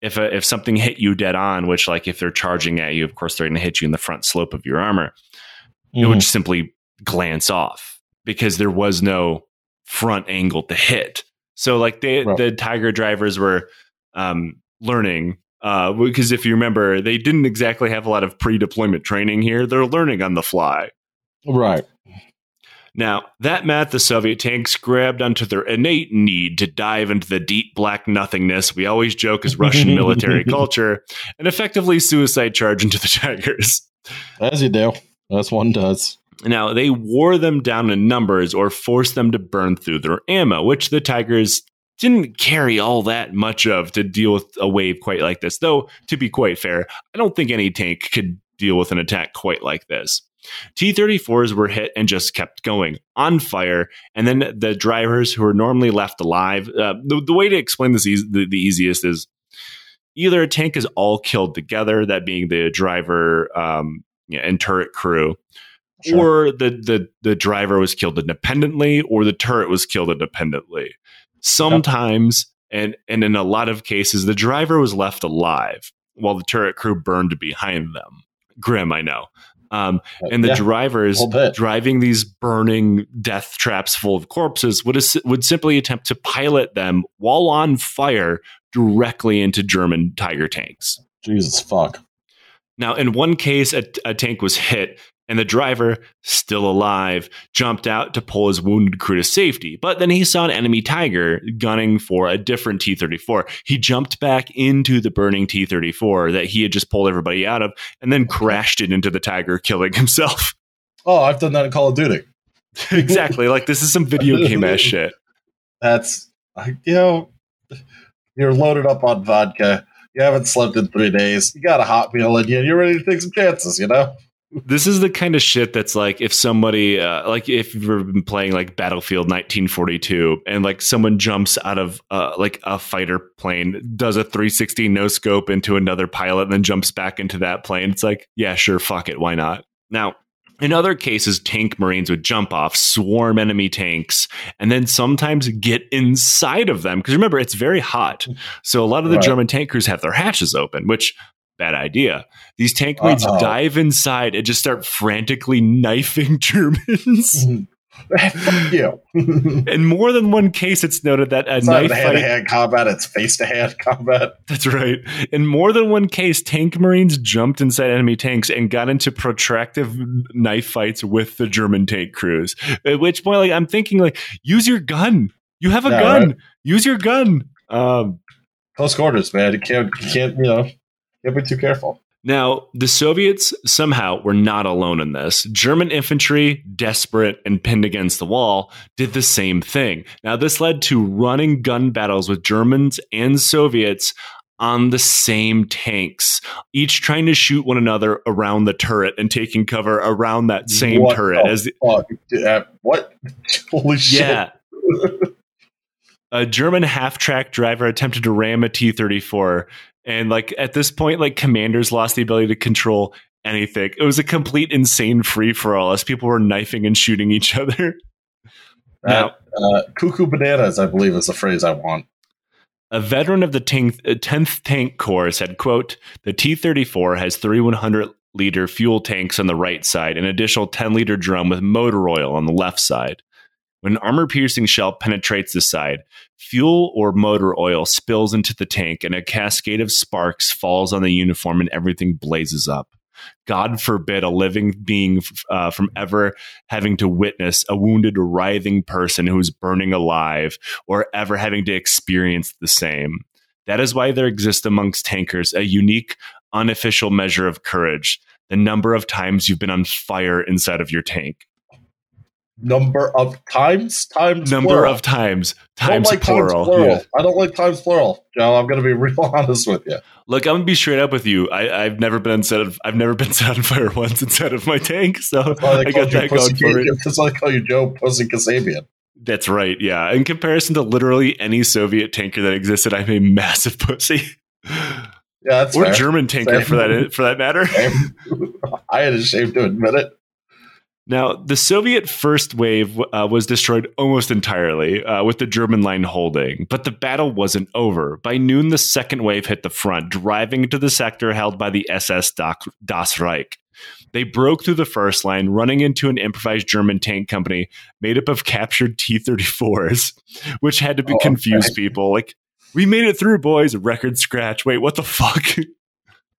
If a, if something hit you dead on, which like if they're charging at you, of course, they're going to hit you in the front slope of your armor. Mm. It would simply glance off because there was no front angle to hit. So like they, right. the Tiger drivers were um, learning uh, because if you remember, they didn't exactly have a lot of pre-deployment training here. They're learning on the fly. Right. Now, that meant the Soviet tanks grabbed onto their innate need to dive into the deep black nothingness we always joke is Russian military culture and effectively suicide charge into the Tigers. As you do. As one does. Now, they wore them down in numbers or forced them to burn through their ammo, which the Tigers didn't carry all that much of to deal with a wave quite like this. Though, to be quite fair, I don't think any tank could deal with an attack quite like this. T thirty-fours were hit and just kept going on fire. And then the drivers who were normally left alive. Uh, the, the way to explain this e- the, the easiest is either a tank is all killed together, that being the driver um, yeah, and turret crew, sure. or the, the, the driver was killed independently, or the turret was killed independently. Sometimes, yep. and, and in a lot of cases, the driver was left alive while the turret crew burned behind them. Grim, I know. Um, and the yeah, drivers driving these burning death traps full of corpses would as- would simply attempt to pilot them while on fire directly into German Tiger tanks. Jesus fuck. Now, in one case, a, a tank was hit and the driver, still alive, jumped out to pull his wounded crew to safety. But then he saw an enemy Tiger gunning for a different T thirty-four. He jumped back into the burning T thirty-four that he had just pulled everybody out of and then crashed it into the Tiger, killing himself. Oh, I've done that in Call of Duty. Exactly. Like, this is some video game ass shit. That's, you know, you're loaded up on vodka. You haven't slept in three days. You got a hot meal in you. You're ready to take some chances, you know? This is the kind of shit that's like if somebody uh, like if you've been playing like Battlefield nineteen forty-two and like someone jumps out of uh, like a fighter plane, does a three sixty no scope into another pilot and then jumps back into that plane. It's like, yeah, sure. Fuck it. Why not? Now, in other cases, tank Marines would jump off, swarm enemy tanks, and then sometimes get inside of them. Because remember, it's very hot. So a lot of the right. German tank crews have their hatches open, which... Bad idea. These tank leads Uh-oh. dive inside and just start frantically knifing Germans. Fuck you. In more than one case, it's noted that a it's knife not hand to hand combat, it's face to hand combat. That's right. In more than one case, tank Marines jumped inside enemy tanks and got into protracted knife fights with the German tank crews. At which point, like I'm thinking, like use your gun. You have a yeah, gun. Right? Use your gun. Um, Close quarters, man. You can't. You can't. You know. Yeah, be too careful. Now, the Soviets somehow were not alone in this. German infantry, desperate and pinned against the wall, did the same thing. Now, this led to running gun battles with Germans and Soviets on the same tanks, each trying to shoot one another around the turret and taking cover around that same what turret. As the- fuck? Uh, what? Holy shit. Yeah. A German half-track driver attempted to ram a T thirty-four. And like at this point, like commanders lost the ability to control anything. It was a complete insane free for all as people were knifing and shooting each other. Now, uh, uh, cuckoo bananas, I believe, is the phrase I want. A veteran of the tenth Tank Corps said, quote, the T thirty-four has three one hundred liter fuel tanks on the right side, an additional ten liter drum with motor oil on the left side. When an armor-piercing shell penetrates the side, fuel or motor oil spills into the tank and a cascade of sparks falls on the uniform and everything blazes up. God forbid a living being uh, from ever having to witness a wounded, writhing person who is burning alive or ever having to experience the same. That is why there exists amongst tankers a unique, unofficial measure of courage, the number of times you've been on fire inside of your tank. Number of times? Times Number plural. of times. Times I don't like plural. Times plural. Yeah. I don't like times plural, Joe. I'm going to be real honest with you. Look, I'm going to be straight up with you. I, I've never been set of, I've never been set on fire once instead of my tank, so I got that going for it. That's why they call you Joe Pussy Kasabian. That's right, yeah. In comparison to literally any Soviet tanker that existed, I'm a massive pussy. Yeah, that's Or fair. German tanker, Same. for that for that matter. Same. I ain't ashamed to admit it. Now, the Soviet first wave uh, was destroyed almost entirely, uh, with the German line holding, but the battle wasn't over. By noon, the second wave hit the front, driving into the sector held by the S S Das Reich. They broke through the first line, running into an improvised German tank company made up of captured T thirty-fours, which had to be oh, confuse okay. people. Like, we made it through, boys. Record scratch. Wait, what the fuck?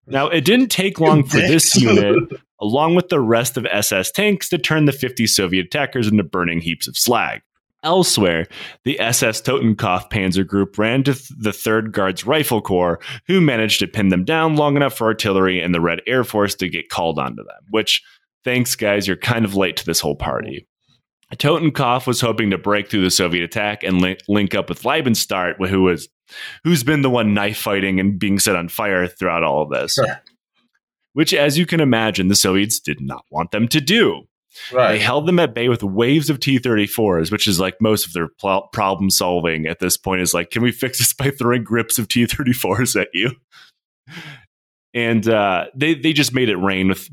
Now, it didn't take long for this unit, along with the rest of S S tanks, to turn the fifty Soviet attackers into burning heaps of slag. Elsewhere, the S S Totenkopf Panzer Group ran to the third Guards Rifle Corps, who managed to pin them down long enough for artillery and the Red Air Force to get called onto them, which, thanks, guys, you're kind of late to this whole party. Totenkopf was hoping to break through the Soviet attack and li- link up with Leibstandarte, who was, who's been the one knife fighting and being set on fire throughout all of this. Sure. Which, as you can imagine, the Soviets did not want them to do. Right. They held them at bay with waves of T thirty-fours, which is like most of their pl- problem solving at this point is like, can we fix this by throwing grips of T thirty-fours at you? And uh, they, they just made it rain with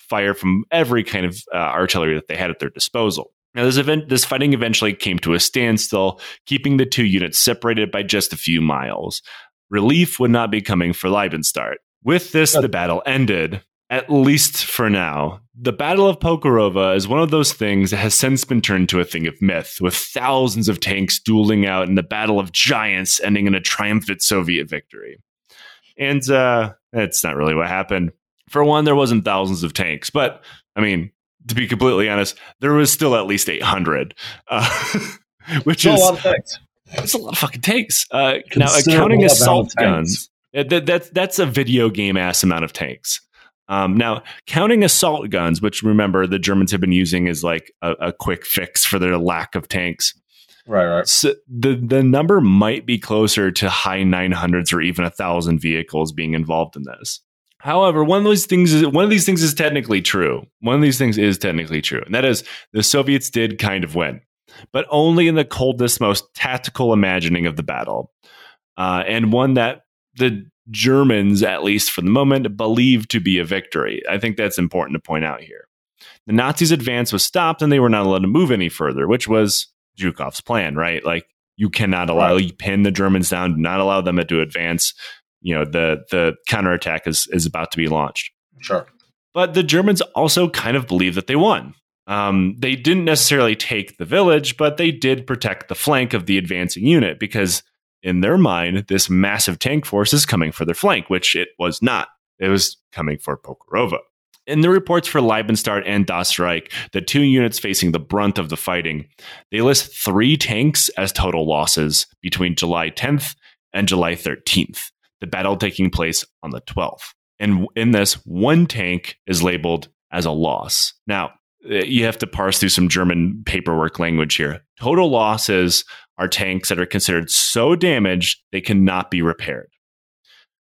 fire from every kind of uh, artillery that they had at their disposal. Now, this event, this fighting eventually came to a standstill, keeping the two units separated by just a few miles. Relief would not be coming for Leibstandarte. With this, the battle ended, at least for now. The Battle of Pokorova is one of those things that has since been turned to a thing of myth, with thousands of tanks dueling out in the Battle of Giants, ending in a triumphant Soviet victory. And uh, that's not really what happened. For one, there wasn't thousands of tanks, but, I mean... to be completely honest, there was still at least eight hundred, uh, which it's is a lot of tanks. It's a lot of fucking tanks. Uh, now, accounting assault guns, that, that, that's a video game ass amount of tanks. Um, now, counting assault guns, which remember the Germans have been using as like a, a quick fix for their lack of tanks. Right, right. So the, the number might be closer to high nine hundreds or even one thousand vehicles being involved in this. However, one of those things is one of these things is technically true. One of these things is technically true, and that is the Soviets did kind of win, but only in the coldest, most tactical imagining of the battle, uh, and one that the Germans, at least for the moment, believed to be a victory. I think that's important to point out here. The Nazis' advance was stopped, and they were not allowed to move any further, which was Zhukov's plan, right? Like you cannot allow you pin the Germans down, do not allow them to advance. You know, the the counterattack is, is about to be launched. Sure. But the Germans also kind of believe that they won. Um, they didn't necessarily take the village, but they did protect the flank of the advancing unit because in their mind, this massive tank force is coming for their flank, which it was not. It was coming for Pokorova. In the reports for Leibstandarte and Das Reich, the two units facing the brunt of the fighting, they list three tanks as total losses between July tenth and July thirteenth. The battle taking place on the twelfth. And in this, one tank is labeled as a loss. Now, you have to parse through some German paperwork language here. Total losses are tanks that are considered so damaged they cannot be repaired.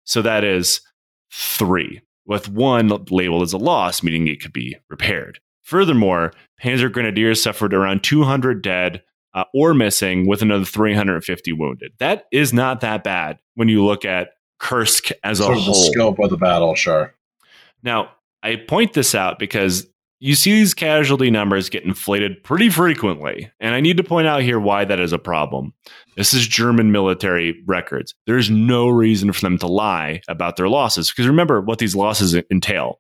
So that is three, with one labeled as a loss, meaning it could be repaired. Furthermore, Panzer Grenadiers suffered around two hundred dead uh, or missing, with another three hundred fifty wounded. That is not that bad when you look at Kursk as sort a whole. The scope of the battle, sure. Now, I point this out because you see these casualty numbers get inflated pretty frequently, and I need to point out here why that is a problem. This is German military records. There's no reason for them to lie about their losses, because remember what these losses entail.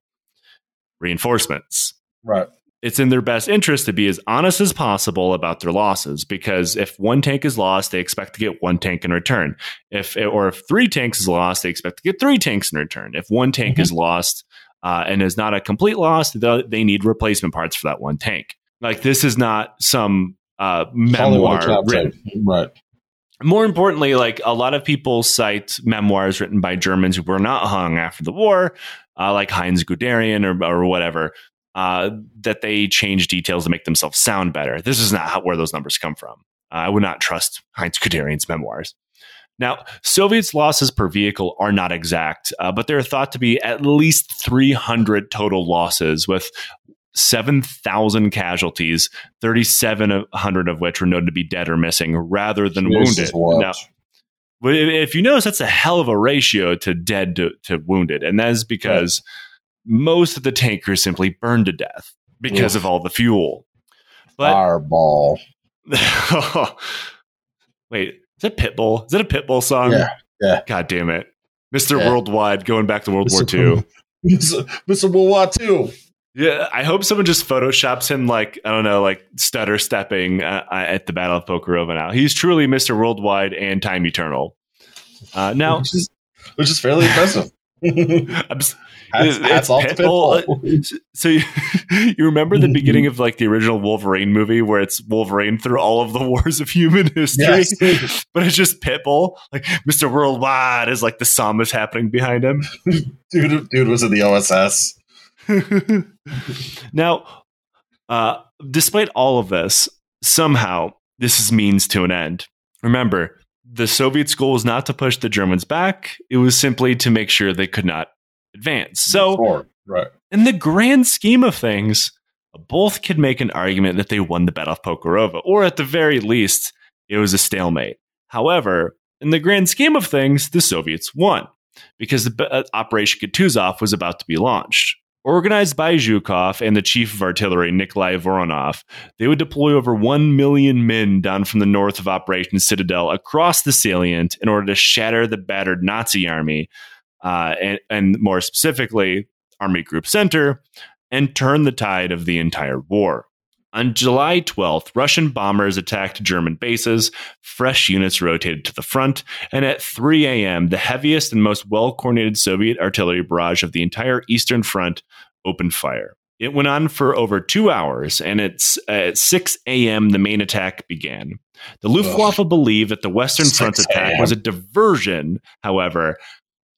Reinforcements. Right. It's in their best interest to be as honest as possible about their losses, because if one tank is lost, they expect to get one tank in return. If or if three tanks is lost, they expect to get three tanks in return. If one tank mm-hmm. is lost uh, and is not a complete loss, they need replacement parts for that one tank. Like this is not some uh, memoir written. Right. More importantly, like a lot of people cite memoirs written by Germans who were not hung after the war, uh, like Heinz Guderian or, or whatever. uh, that they change details to make themselves sound better. This is not how, where those numbers come from. Uh, I would not trust Heinz Guderian's memoirs. Now, Soviets' losses per vehicle are not exact, uh, but they're thought to be at least three hundred total losses, with seven thousand casualties, three thousand seven hundred of which were known to be dead or missing rather than Jesus wounded. Now, if you notice, that's a hell of a ratio to dead to, to wounded. And that is because yeah. most of the tankers simply burned to death because yeah. of all the fuel. But, Fireball. Wait. Is that Pitbull? Is that a Pitbull song? Yeah, yeah. God damn it. Mister Yeah. Worldwide going back to World Mister War Two. Mister Worldwide Two. Yeah, I hope someone just photoshops him like, I don't know, like stutter stepping uh, at the Battle of Pokorova now. He's truly Mister Worldwide and Time Eternal. Uh, now, which is, which is fairly impressive. That's all Pitbull. So you, you remember the beginning of like the original Wolverine movie where it's Wolverine through all of the wars of human history, yes. but it's just Pitbull. Like Mister Worldwide is like the sum is happening behind him. dude, dude was in the O S S. Now, uh, despite all of this, somehow this is means to an end. Remember, the Soviets' goal was not to push the Germans back. It was simply to make sure they could not advance. So right. in the grand scheme of things, both could make an argument that they won the Battle of Pokorova, or at the very least, it was a stalemate. However, in the grand scheme of things, the Soviets won because the uh, Operation Kutuzov was about to be launched. Organized by Zhukov and the chief of artillery, Nikolai Voronov, they would deploy over one million men down from the north of Operation Citadel across the salient in order to shatter the battered Nazi army, uh, and, and more specifically, Army Group Center, and turn the tide of the entire war. On July twelfth, Russian bombers attacked German bases, fresh units rotated to the front, and at three a.m., the heaviest and most well-coordinated Soviet artillery barrage of the entire Eastern Front opened fire. It went on for over two hours, and it's, uh, at six a.m., the main attack began. The Luftwaffe Ugh. believed that the Western Front's attack was a diversion, however,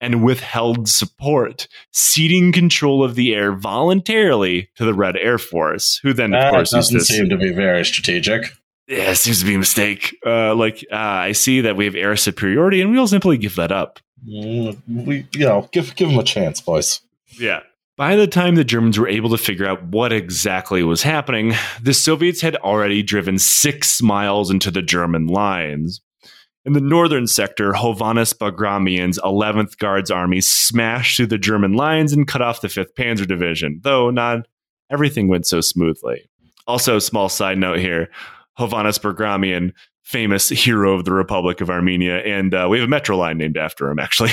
and withheld support, ceding control of the air voluntarily to the Red Air Force, who then, of uh, course, doesn't seem to be very strategic. Yeah, it seems to be a mistake. Uh, like, uh, I see that we have air superiority, and we'll simply give that up. Mm, we, you know, give give them a chance, boys. Yeah. By the time the Germans were able to figure out what exactly was happening, the Soviets had already driven six miles into the German lines. In the northern sector, Hovannes Bagramian's eleventh Guards Army smashed through the German lines and cut off the fifth Panzer Division, though not everything went so smoothly. Also, small side note here, Hovannes Bagramian, famous hero of the Republic of Armenia, and uh, we have a metro line named after him, actually.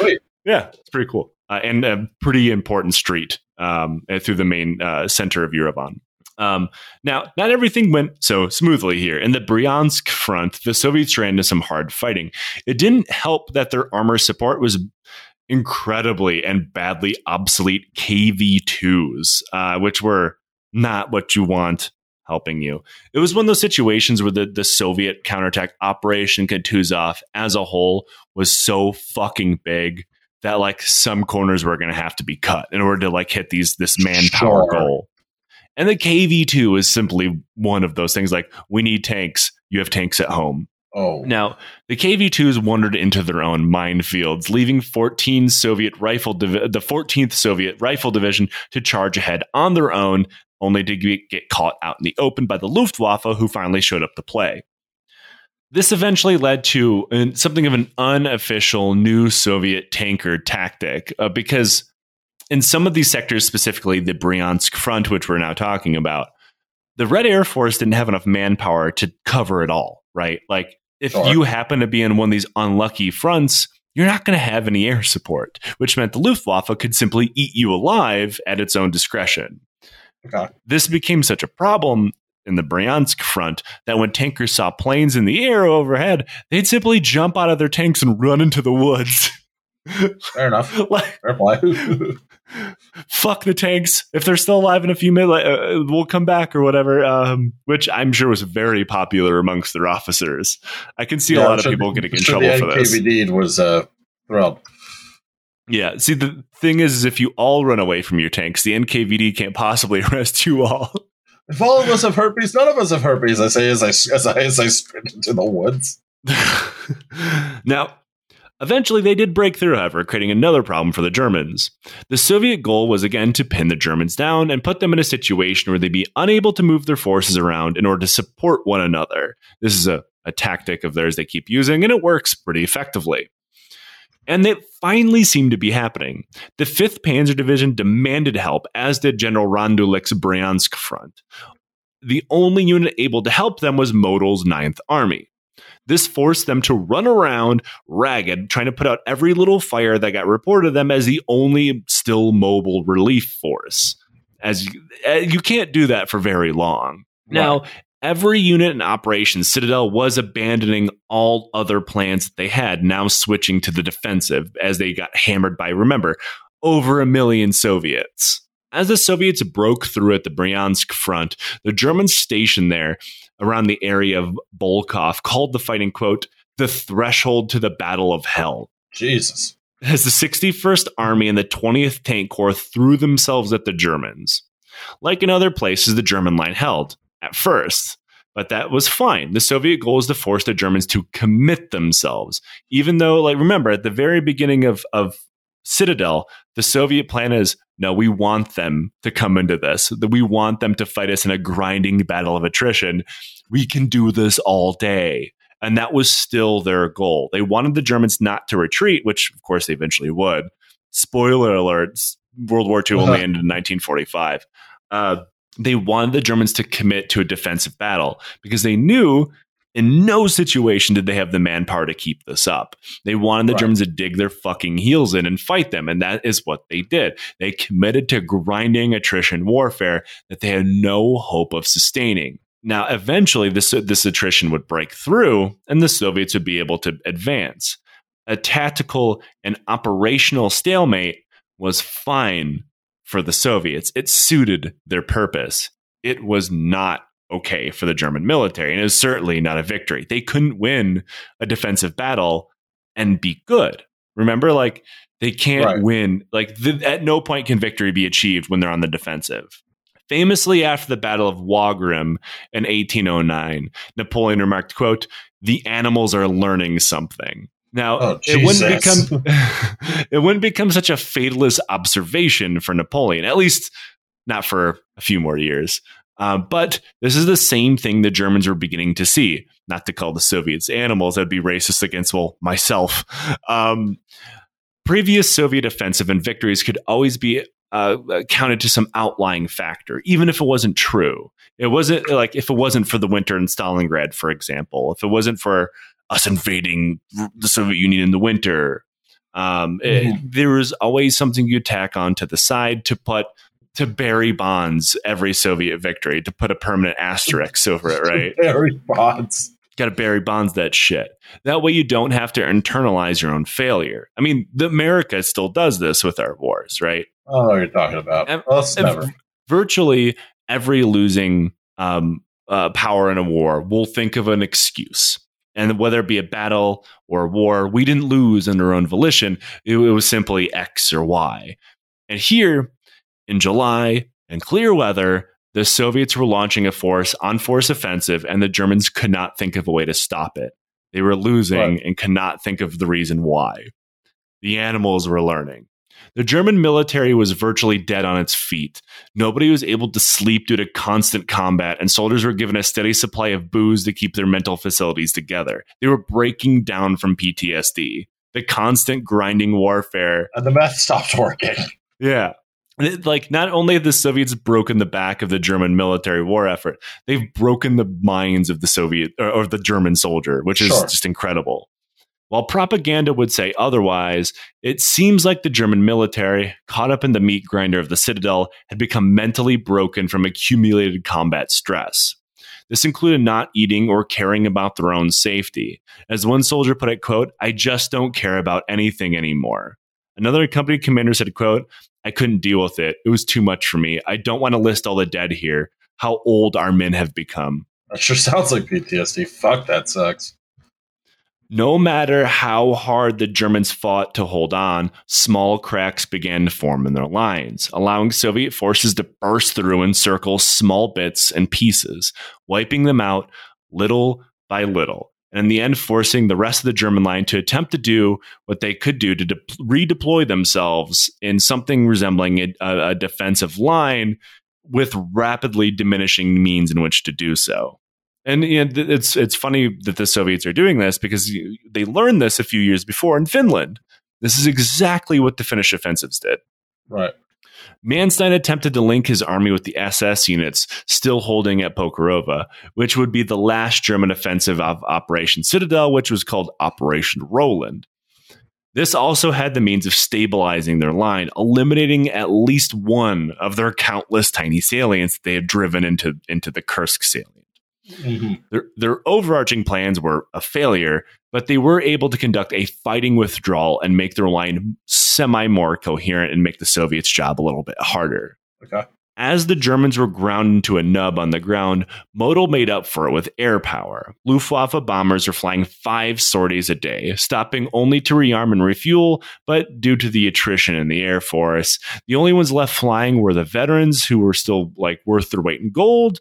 Wait. Yeah, it's pretty cool. Uh, and a pretty important street um, through the main uh, center of Yerevan. Um, now, not everything went so smoothly here. In the Bryansk front, the Soviets ran into some hard fighting. It didn't help that their armor support was incredibly and badly obsolete K V twos, uh, which were not what you want helping you. It was one of those situations where the, the Soviet counterattack Operation Kutuzov as a whole was so fucking big that like some corners were going to have to be cut in order to like hit these this manpower sure. goal. And the K V two is simply one of those things like, we need tanks. You have tanks at home. Oh. Now, the K V twos wandered into their own minefields, leaving fourteen Soviet rifle divi- the fourteenth Soviet Rifle Division to charge ahead on their own, only to get caught out in the open by the Luftwaffe, who finally showed up to play. This eventually led to an, something of an unofficial new Soviet tanker tactic, uh, because... in some of these sectors, specifically the Bryansk front, which we're now talking about, the Red Air Force didn't have enough manpower to cover it all, right? Like, if sure. you happen to be in one of these unlucky fronts, you're not going to have any air support, which meant the Luftwaffe could simply eat you alive at its own discretion. Okay. This became such a problem in the Bryansk front that when tankers saw planes in the air overhead, they'd simply jump out of their tanks and run into the woods. Fair enough. Like, fair play. Fuck the tanks. If they're still alive in a few minutes, uh, we'll come back or whatever, um, which I'm sure was very popular amongst their officers. I can see yeah, a lot of people be, getting in trouble for this. The N K V D was uh, thrilled. Yeah. See, the thing is, is if you all run away from your tanks, the N K V D can't possibly arrest you all. If all of us have herpes, none of us have herpes, I say as I, as I, as I sprint into the woods. Now, eventually they did break through, however, creating another problem for the Germans. The Soviet goal was again to pin the Germans down and put them in a situation where they'd be unable to move their forces around in order to support one another. This is a, a tactic of theirs they keep using, and it works pretty effectively. And it finally seemed to be happening. The fifth Panzer Division demanded help, as did General Rondulik's Bryansk Front. The only unit able to help them was Modul's ninth Army. This forced them to run around ragged, trying to put out every little fire that got reported to them as the only still mobile relief force. As you, you can't do that for very long. Right. Now, every unit in Operation Citadel was abandoning all other plans that they had, now switching to the defensive as they got hammered by, remember, over a million Soviets. As the Soviets broke through at the Bryansk front, the Germans stationed there around the area of Bolkov called the fighting, quote, the threshold to the battle of hell. Jesus. As the sixty-first Army and the twentieth Tank Corps threw themselves at the Germans. Like in other places, the German line held. At first, but that was fine. The Soviet goal was to force the Germans to commit themselves, even though, like, remember, at the very beginning of, of Citadel, the Soviet plan is, no, we want them to come into this, that we want them to fight us in a grinding battle of attrition. We can do this all day. And that was still their goal. They wanted the Germans not to retreat, which, of course, they eventually would. Spoiler alert, World War Two only ended in nineteen forty-five. Uh They wanted the Germans to commit to a defensive battle because they knew in no situation did they have the manpower to keep this up. They wanted the right. Germans to dig their fucking heels in and fight them. And that is what they did. They committed to grinding attrition warfare that they had no hope of sustaining. Now, eventually, this, this attrition would break through and the Soviets would be able to advance. A tactical and operational stalemate was fine. For the Soviets, it suited their purpose. It was not okay for the German military, and it was certainly not a victory. They couldn't win a defensive battle and be good. Remember, like, they can't right. win. Like, th- at no point can victory be achieved when they're on the defensive. Famously, after the Battle of Wagram in eighteen oh nine, Napoleon remarked, quote, the animals are learning something. Now, oh, it wouldn't become it wouldn't become such a fatalist observation for Napoleon, at least not for a few more years. Uh, but this is the same thing the Germans were beginning to see. Not to call the Soviets animals, that'd be racist against, well, myself. Um, previous Soviet offensive and victories could always be uh, counted to some outlying factor, even if it wasn't true. It wasn't like if it wasn't for the winter in Stalingrad, for example, if it wasn't for us invading the Soviet Union in the winter. Um, mm-hmm. it, there was always something you tack on to the side to put, to bury bonds every Soviet victory, to put a permanent asterisk over it, right? Bury bonds. Got to bury bonds that shit. That way you don't have to internalize your own failure. I mean, the America still does this with our wars, right? I don't know what you're talking about. And, Us never. Virtually every losing um, uh, power in a war will think of an excuse. And whether it be a battle or a war, we didn't lose under our own volition. It, it was simply X or Y. And here in July and clear weather, the Soviets were launching a force on force offensive, and the Germans could not think of a way to stop it. They were losing right. and could not think of the reason why. The animals were learning. The German military was virtually dead on its feet. Nobody was able to sleep due to constant combat, and soldiers were given a steady supply of booze to keep their mental facilities together. They were breaking down from P T S D, the constant grinding warfare. And the meth stopped working. Yeah. It, like, not only have the Soviets broken the back of the German military war effort, they've broken the minds of the Soviet or, or the German soldier, which sure. is just incredible. While propaganda would say otherwise, it seems like the German military, caught up in the meat grinder of the Citadel, had become mentally broken from accumulated combat stress. This included not eating or caring about their own safety. As one soldier put it, quote, I just don't care about anything anymore. Another company commander said, quote, I couldn't deal with it. It was too much for me. I don't want to list all the dead here. How old our men have become. That sure sounds like P T S D. Fuck, that sucks. No matter how hard the Germans fought to hold on, small cracks began to form in their lines, allowing Soviet forces to burst through and circle small bits and pieces, wiping them out little by little, and in the end forcing the rest of the German line to attempt to do what they could do to de- redeploy themselves in something resembling a, a defensive line with rapidly diminishing means in which to do so. And you know, it's it's funny that the Soviets are doing this because they learned this a few years before in Finland. This is exactly what the Finnish offensives did. Right. Manstein attempted to link his army with the S S units still holding at Pokorova, which would be the last German offensive of Operation Citadel, which was called Operation Roland. This also had the means of stabilizing their line, eliminating at least one of their countless tiny salients that they had driven into, into the Kursk salient. Mm-hmm. Their, their overarching plans were a failure, but they were able to conduct a fighting withdrawal and make their line semi more coherent and make the Soviets' job a little bit harder. Okay. As the Germans were ground into a nub on the ground, Model made up for it with air power. Luftwaffe bombers are flying five sorties a day, stopping only to rearm and refuel, but due to the attrition in the Air Force, the only ones left flying were the veterans who were still like worth their weight in gold,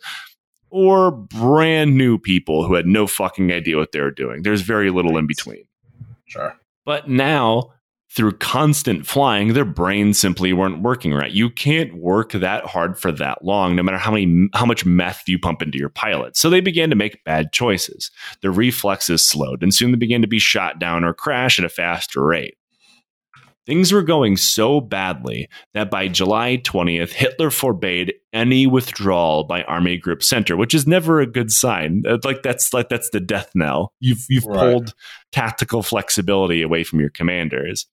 or brand new people who had no fucking idea what they were doing. There's very little in between. Sure. But now, through constant flying, their brains simply weren't working right. You can't work that hard for that long, no matter how many how much meth you pump into your pilot. So they began to make bad choices. Their reflexes slowed, and soon they began to be shot down or crash at a faster rate. Things were going so badly that by July twentieth, Hitler forbade any withdrawal by Army Group Center, which is never a good sign. Like that's like that's the death knell. You've you've right. pulled tactical flexibility away from your commanders.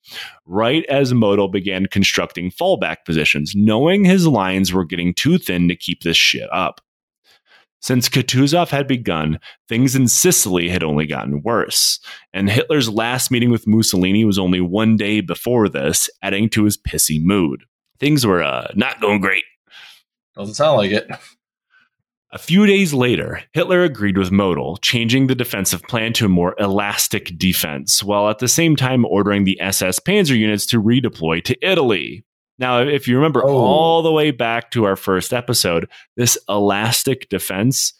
Right as Model began constructing fallback positions, knowing his lines were getting too thin to keep this shit up. Since Kutuzov had begun, things in Sicily had only gotten worse, and Hitler's last meeting with Mussolini was only one day before this, adding to his pissy mood. Things were uh, not going great. Doesn't sound like it. A few days later, Hitler agreed with Model, changing the defensive plan to a more elastic defense, while at the same time ordering the S S Panzer units to redeploy to Italy. Now, if you remember oh. all the way back to our first episode, this elastic defense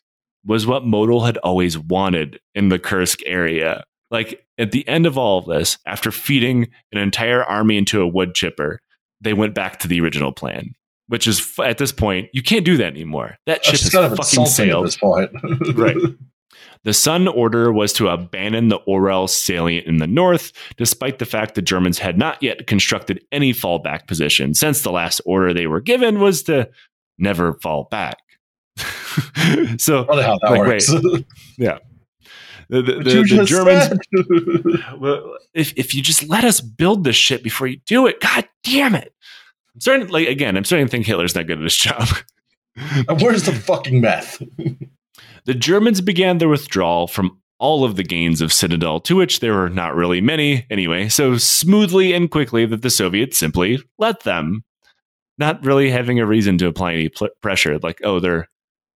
was what Model had always wanted in the Kursk area. Like at the end of all of this, after feeding an entire army into a wood chipper, they went back to the original plan, which is at this point, you can't do that anymore. That ship is fucking sailed. At this point. Right. The Sun Order was to abandon the Orel salient in the north, despite the fact the Germans had not yet constructed any fallback position, since the last order they were given was to never fall back. So, I don't know how that like, works. Wait, yeah. The, the, the, the Germans, well, if, if you just let us build this shit before you do it, god damn it. I'm starting to, like, again, I'm starting to think Hitler's not good at his job. Where's the fucking meth? The Germans began their withdrawal from all of the gains of Citadel, to which there were not really many anyway, so smoothly and quickly that the Soviets simply let them, not really having a reason to apply any pl- pressure. Like, oh, they're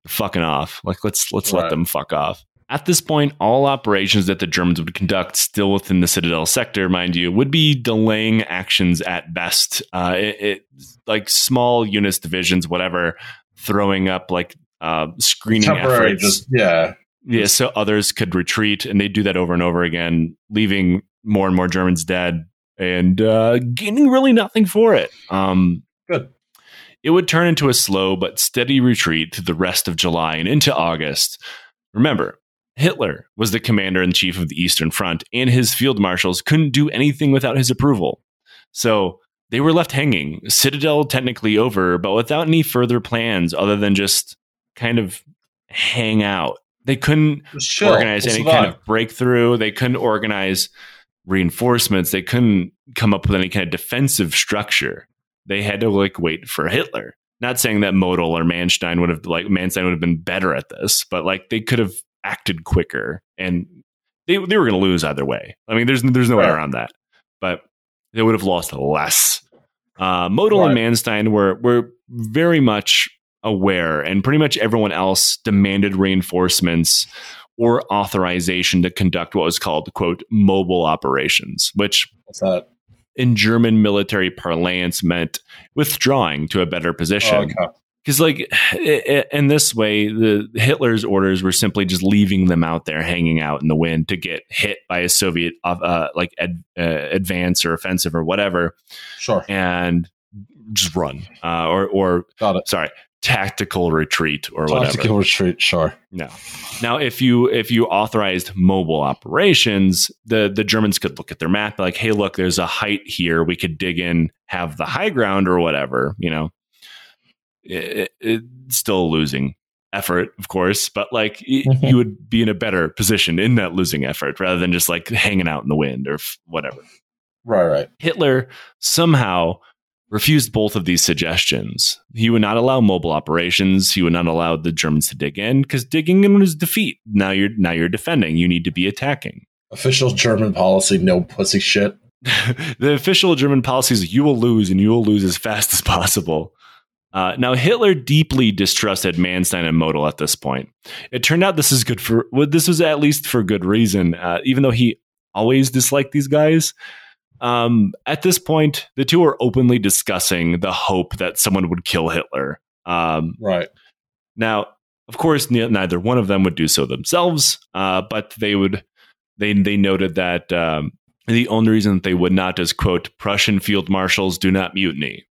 fucking off. Like, let's let's right. let them fuck off. At this point, all operations that the Germans would conduct still within the Citadel sector, mind you, would be delaying actions at best. Uh, it, it, like small units, divisions, whatever, throwing up like Uh, screening temporary efforts. Just, yeah. Yeah. So others could retreat, and they do that over and over again, leaving more and more Germans dead and uh, gaining really nothing for it. Um, Good. It would turn into a slow but steady retreat through the rest of July and into August. Remember, Hitler was the commander in chief of the Eastern Front, and his field marshals couldn't do anything without his approval. So they were left hanging, Citadel technically over, but without any further plans other than just kind of hang out. They couldn't sure, organize any kind of breakthrough. They couldn't organize reinforcements. They couldn't come up with any kind of defensive structure. They had to like wait for Hitler. Not saying that Model or Manstein would have like Manstein would have been better at this, but like they could have acted quicker, and they they were going to lose either way. I mean, there's there's no right. way around that. But they would have lost less. Uh, Model right. and Manstein were were very much aware, and pretty much everyone else demanded reinforcements or authorization to conduct what was called, quote, mobile operations, which What's that? in German military parlance meant withdrawing to a better position. Oh, okay. Because, like, in this way, the Hitler's orders were simply just leaving them out there, hanging out in the wind to get hit by a Soviet, uh, like, ad, uh, advance or offensive or whatever. Sure. And just run, uh, or or Got it. sorry, tactical retreat or tactical whatever. Tactical retreat, sure. No. Now, if you if you authorized mobile operations, the the Germans could look at their map, like, hey, look, there's a height here. We could dig in, have the high ground or whatever, you know. It, it, still losing effort, of course, but like mm-hmm. you would be in a better position in that losing effort rather than just like hanging out in the wind or f- whatever. Right, right. Hitler somehow refused both of these suggestions. He would not allow mobile operations. He would not allow the Germans to dig in because digging in was defeat. Now you're now you're defending. You need to be attacking. Official German policy, no pussy shit. The official German policy is you will lose and you will lose as fast as possible. Uh, now, Hitler deeply distrusted Manstein and Model at this point. It turned out this is good for well, this was at least for good reason, uh, even though he always disliked these guys. Um, at this point, the two are openly discussing the hope that someone would kill Hitler. Um, right. Now, of course, ne- neither one of them would do so themselves, uh, but they would. They they noted that um, the only reason that they would not is, quote, Prussian field marshals do not mutiny,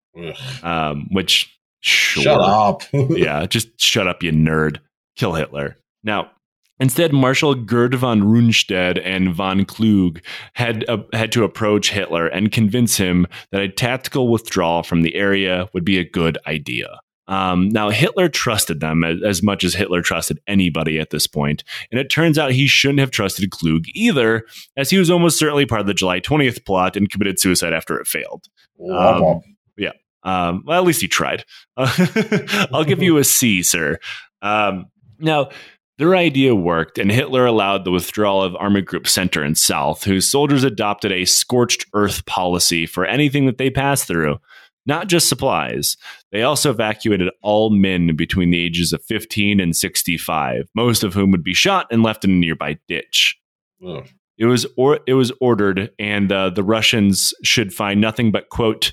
um, which. Sure. Shut up. Yeah, just shut up, you nerd. Kill Hitler. Now, instead, Marshal Gerd von Rundstedt and von Kluge had, uh, had to approach Hitler and convince him that a tactical withdrawal from the area would be a good idea. Um, now, Hitler trusted them as, as much as Hitler trusted anybody at this point, and it turns out he shouldn't have trusted Kluge either, as he was almost certainly part of the July twentieth plot and committed suicide after it failed. Um, yeah. Um, well, at least he tried. I'll give you a C, sir. Um, now, their idea worked, and Hitler allowed the withdrawal of Army Group Center and South, whose soldiers adopted a scorched earth policy for anything that they passed through, not just supplies. They also evacuated all men between the ages of fifteen and sixty-five, most of whom would be shot and left in a nearby ditch. Oh. It was or it was ordered, and uh, the Russians should find nothing but, quote,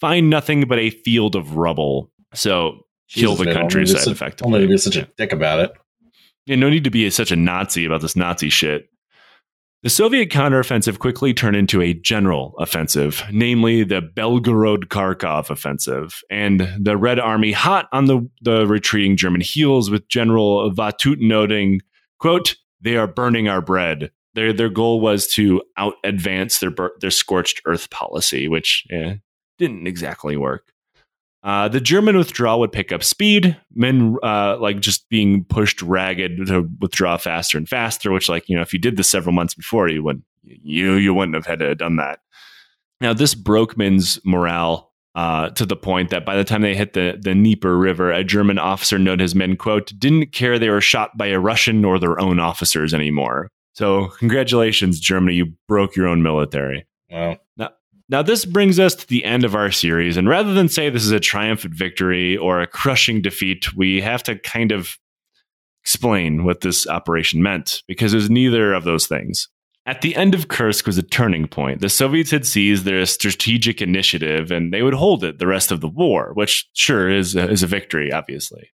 find nothing but a field of rubble. So kill Jesus, the countryside so, effectively. Only to be such a dick about it. Yeah, no need to be such a Nazi about this Nazi shit. The Soviet counteroffensive quickly turned into a general offensive, namely the Belgorod-Kharkov offensive, and the Red Army hot on the, the retreating German heels, with General Vatut noting, quote, they are burning our bread. Their their goal was to out-advance their, their scorched earth policy, which... yeah. Didn't exactly work. Uh, the German withdrawal would pick up speed. Men uh, like just being pushed ragged to withdraw faster and faster, which, like, you know, if you did this several months before, you wouldn't you you wouldn't have had to have done that. Now, this broke men's morale uh, to the point that by the time they hit the, the Dnieper River, a German officer noted his men, quote, didn't care they were shot by a Russian or their own officers anymore. So congratulations, Germany, you broke your own military. Wow. Now, Now, this brings us to the end of our series, and rather than say this is a triumphant victory or a crushing defeat, we have to kind of explain what this operation meant, because it was neither of those things. At the end of Kursk was a turning point. The Soviets had seized their strategic initiative, and they would hold it the rest of the war, which sure is a, is a victory, obviously.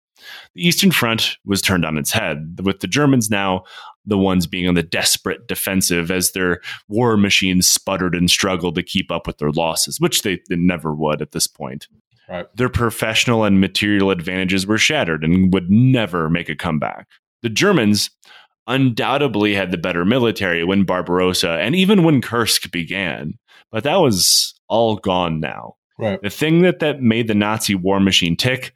The Eastern Front was turned on its head, with the Germans now the ones being on the desperate defensive as their war machines sputtered and struggled to keep up with their losses, which they, they never would at this point. Right. Their professional and material advantages were shattered and would never make a comeback. The Germans undoubtedly had the better military when Barbarossa and even when Kursk began, but that was all gone now. Right. The thing that, that made the Nazi war machine tick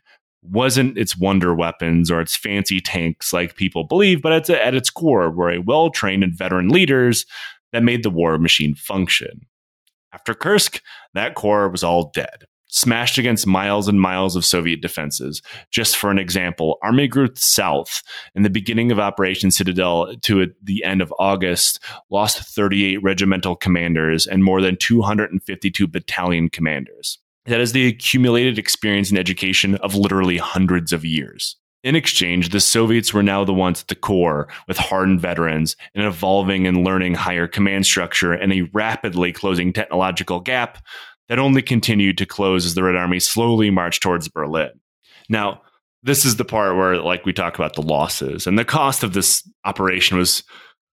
wasn't its wonder weapons or its fancy tanks like people believe, but it's a, at its core were a well-trained and veteran leaders that made the war machine function. After Kursk, that core was all dead, smashed against miles and miles of Soviet defenses. Just for an example, Army Group South, in the beginning of Operation Citadel to a, the end of August, lost thirty-eight regimental commanders and more than two hundred fifty-two battalion commanders. That is the accumulated experience and education of literally hundreds of years. In exchange, the Soviets were now the ones at the core, with hardened veterans, an evolving and learning higher command structure, and a rapidly closing technological gap that only continued to close as the Red Army slowly marched towards Berlin. Now, this is the part where, like, we talk about the losses, and the cost of this operation was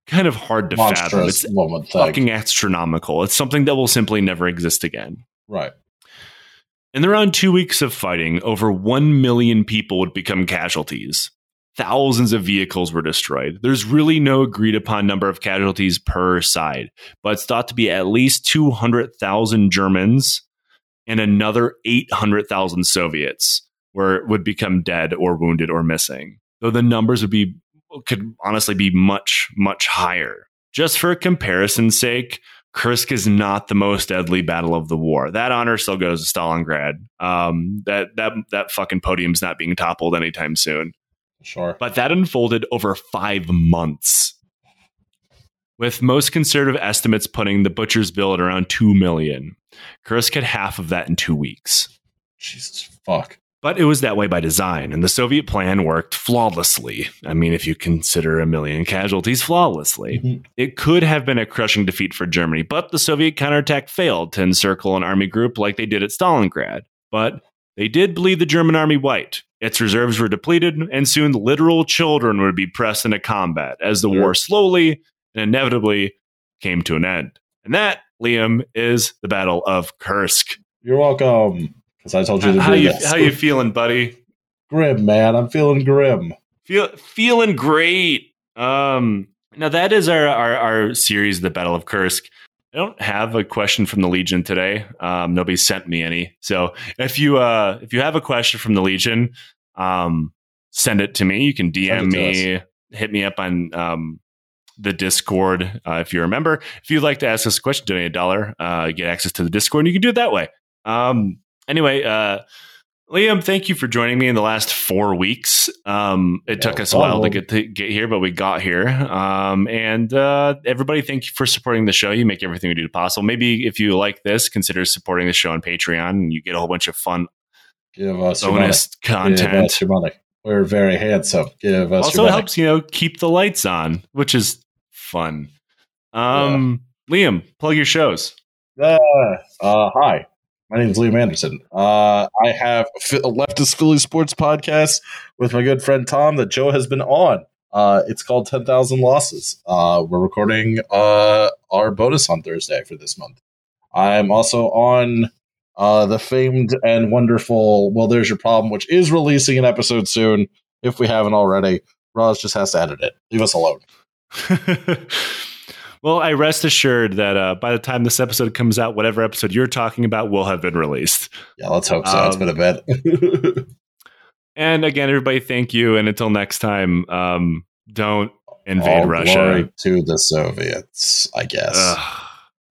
kind of hard to Monstrous fathom. It's moment, fucking like. astronomical. It's something that will simply never exist again. Right. In around two weeks of fighting, over one million people would become casualties. Thousands of vehicles were destroyed. There's really no agreed upon number of casualties per side, but it's thought to be at least two hundred thousand Germans and another eight hundred thousand Soviets were would become dead or wounded or missing. Though the numbers would be could honestly be much, much higher. Just for comparison's sake, Kursk is not the most deadly battle of the war. That honor still goes to Stalingrad. Um, that that that fucking podium's not being toppled anytime soon. Sure. But that unfolded over five months, with most conservative estimates putting the butcher's bill at around two million. Kursk had half of that in two weeks. Jesus fuck. But it was that way by design, and the Soviet plan worked flawlessly. I mean, if you consider a million casualties flawlessly. Mm-hmm. It could have been a crushing defeat for Germany, but the Soviet counterattack failed to encircle an army group like they did at Stalingrad. But they did bleed the German army white. Its reserves were depleted, and soon literal children would be pressed into combat as the war slowly and inevitably came to an end. And that, Liam, is the Battle of Kursk. You're welcome. Because I told you to how do you, this. How you feeling, buddy? Grim, man. I'm feeling grim. Feel, feeling great. Um, now, that is our, our, our series, The Battle of Kursk. I don't have a question from the Legion today. Um, nobody sent me any. So if you uh, if you have a question from the Legion, um, send it to me. You can D M me, us. Hit me up on um, the Discord uh, if you're a member. If you'd like to ask us a question, donate a dollar, uh, get access to the Discord, and you can do it that way. Um Anyway, uh, Liam, thank you for joining me in the last four weeks. Um, it yeah, took us problem. a while to get to get here, but we got here. Um, and uh, everybody, thank you for supporting the show. You make everything we do possible. Maybe if you like this, consider supporting the show on Patreon, and you get a whole bunch of fun Give us bonus your money. content. Give us your money. We're very handsome. Give us also your money. helps, you know, keep the lights on, which is fun. Um, yeah. Liam, plug your shows. Uh, uh, hi. My name is Liam Anderson. Uh, I have a leftist Philly sports podcast with my good friend Tom that Joe has been on. Uh, it's called ten thousand Losses. Uh, we're recording uh, our bonus on Thursday for this month. I'm also on uh, the famed and wonderful Well, There's Your Problem, which is releasing an episode soon, if we haven't already. Roz just has to edit it. Leave us alone. Well, I rest assured that uh, by the time this episode comes out, whatever episode you're talking about will have been released. Yeah, let's hope so. Um, it's been a bit. And again, everybody, thank you. And until next time, um, don't invade All Russia. Glory to the Soviets, I guess. Ugh.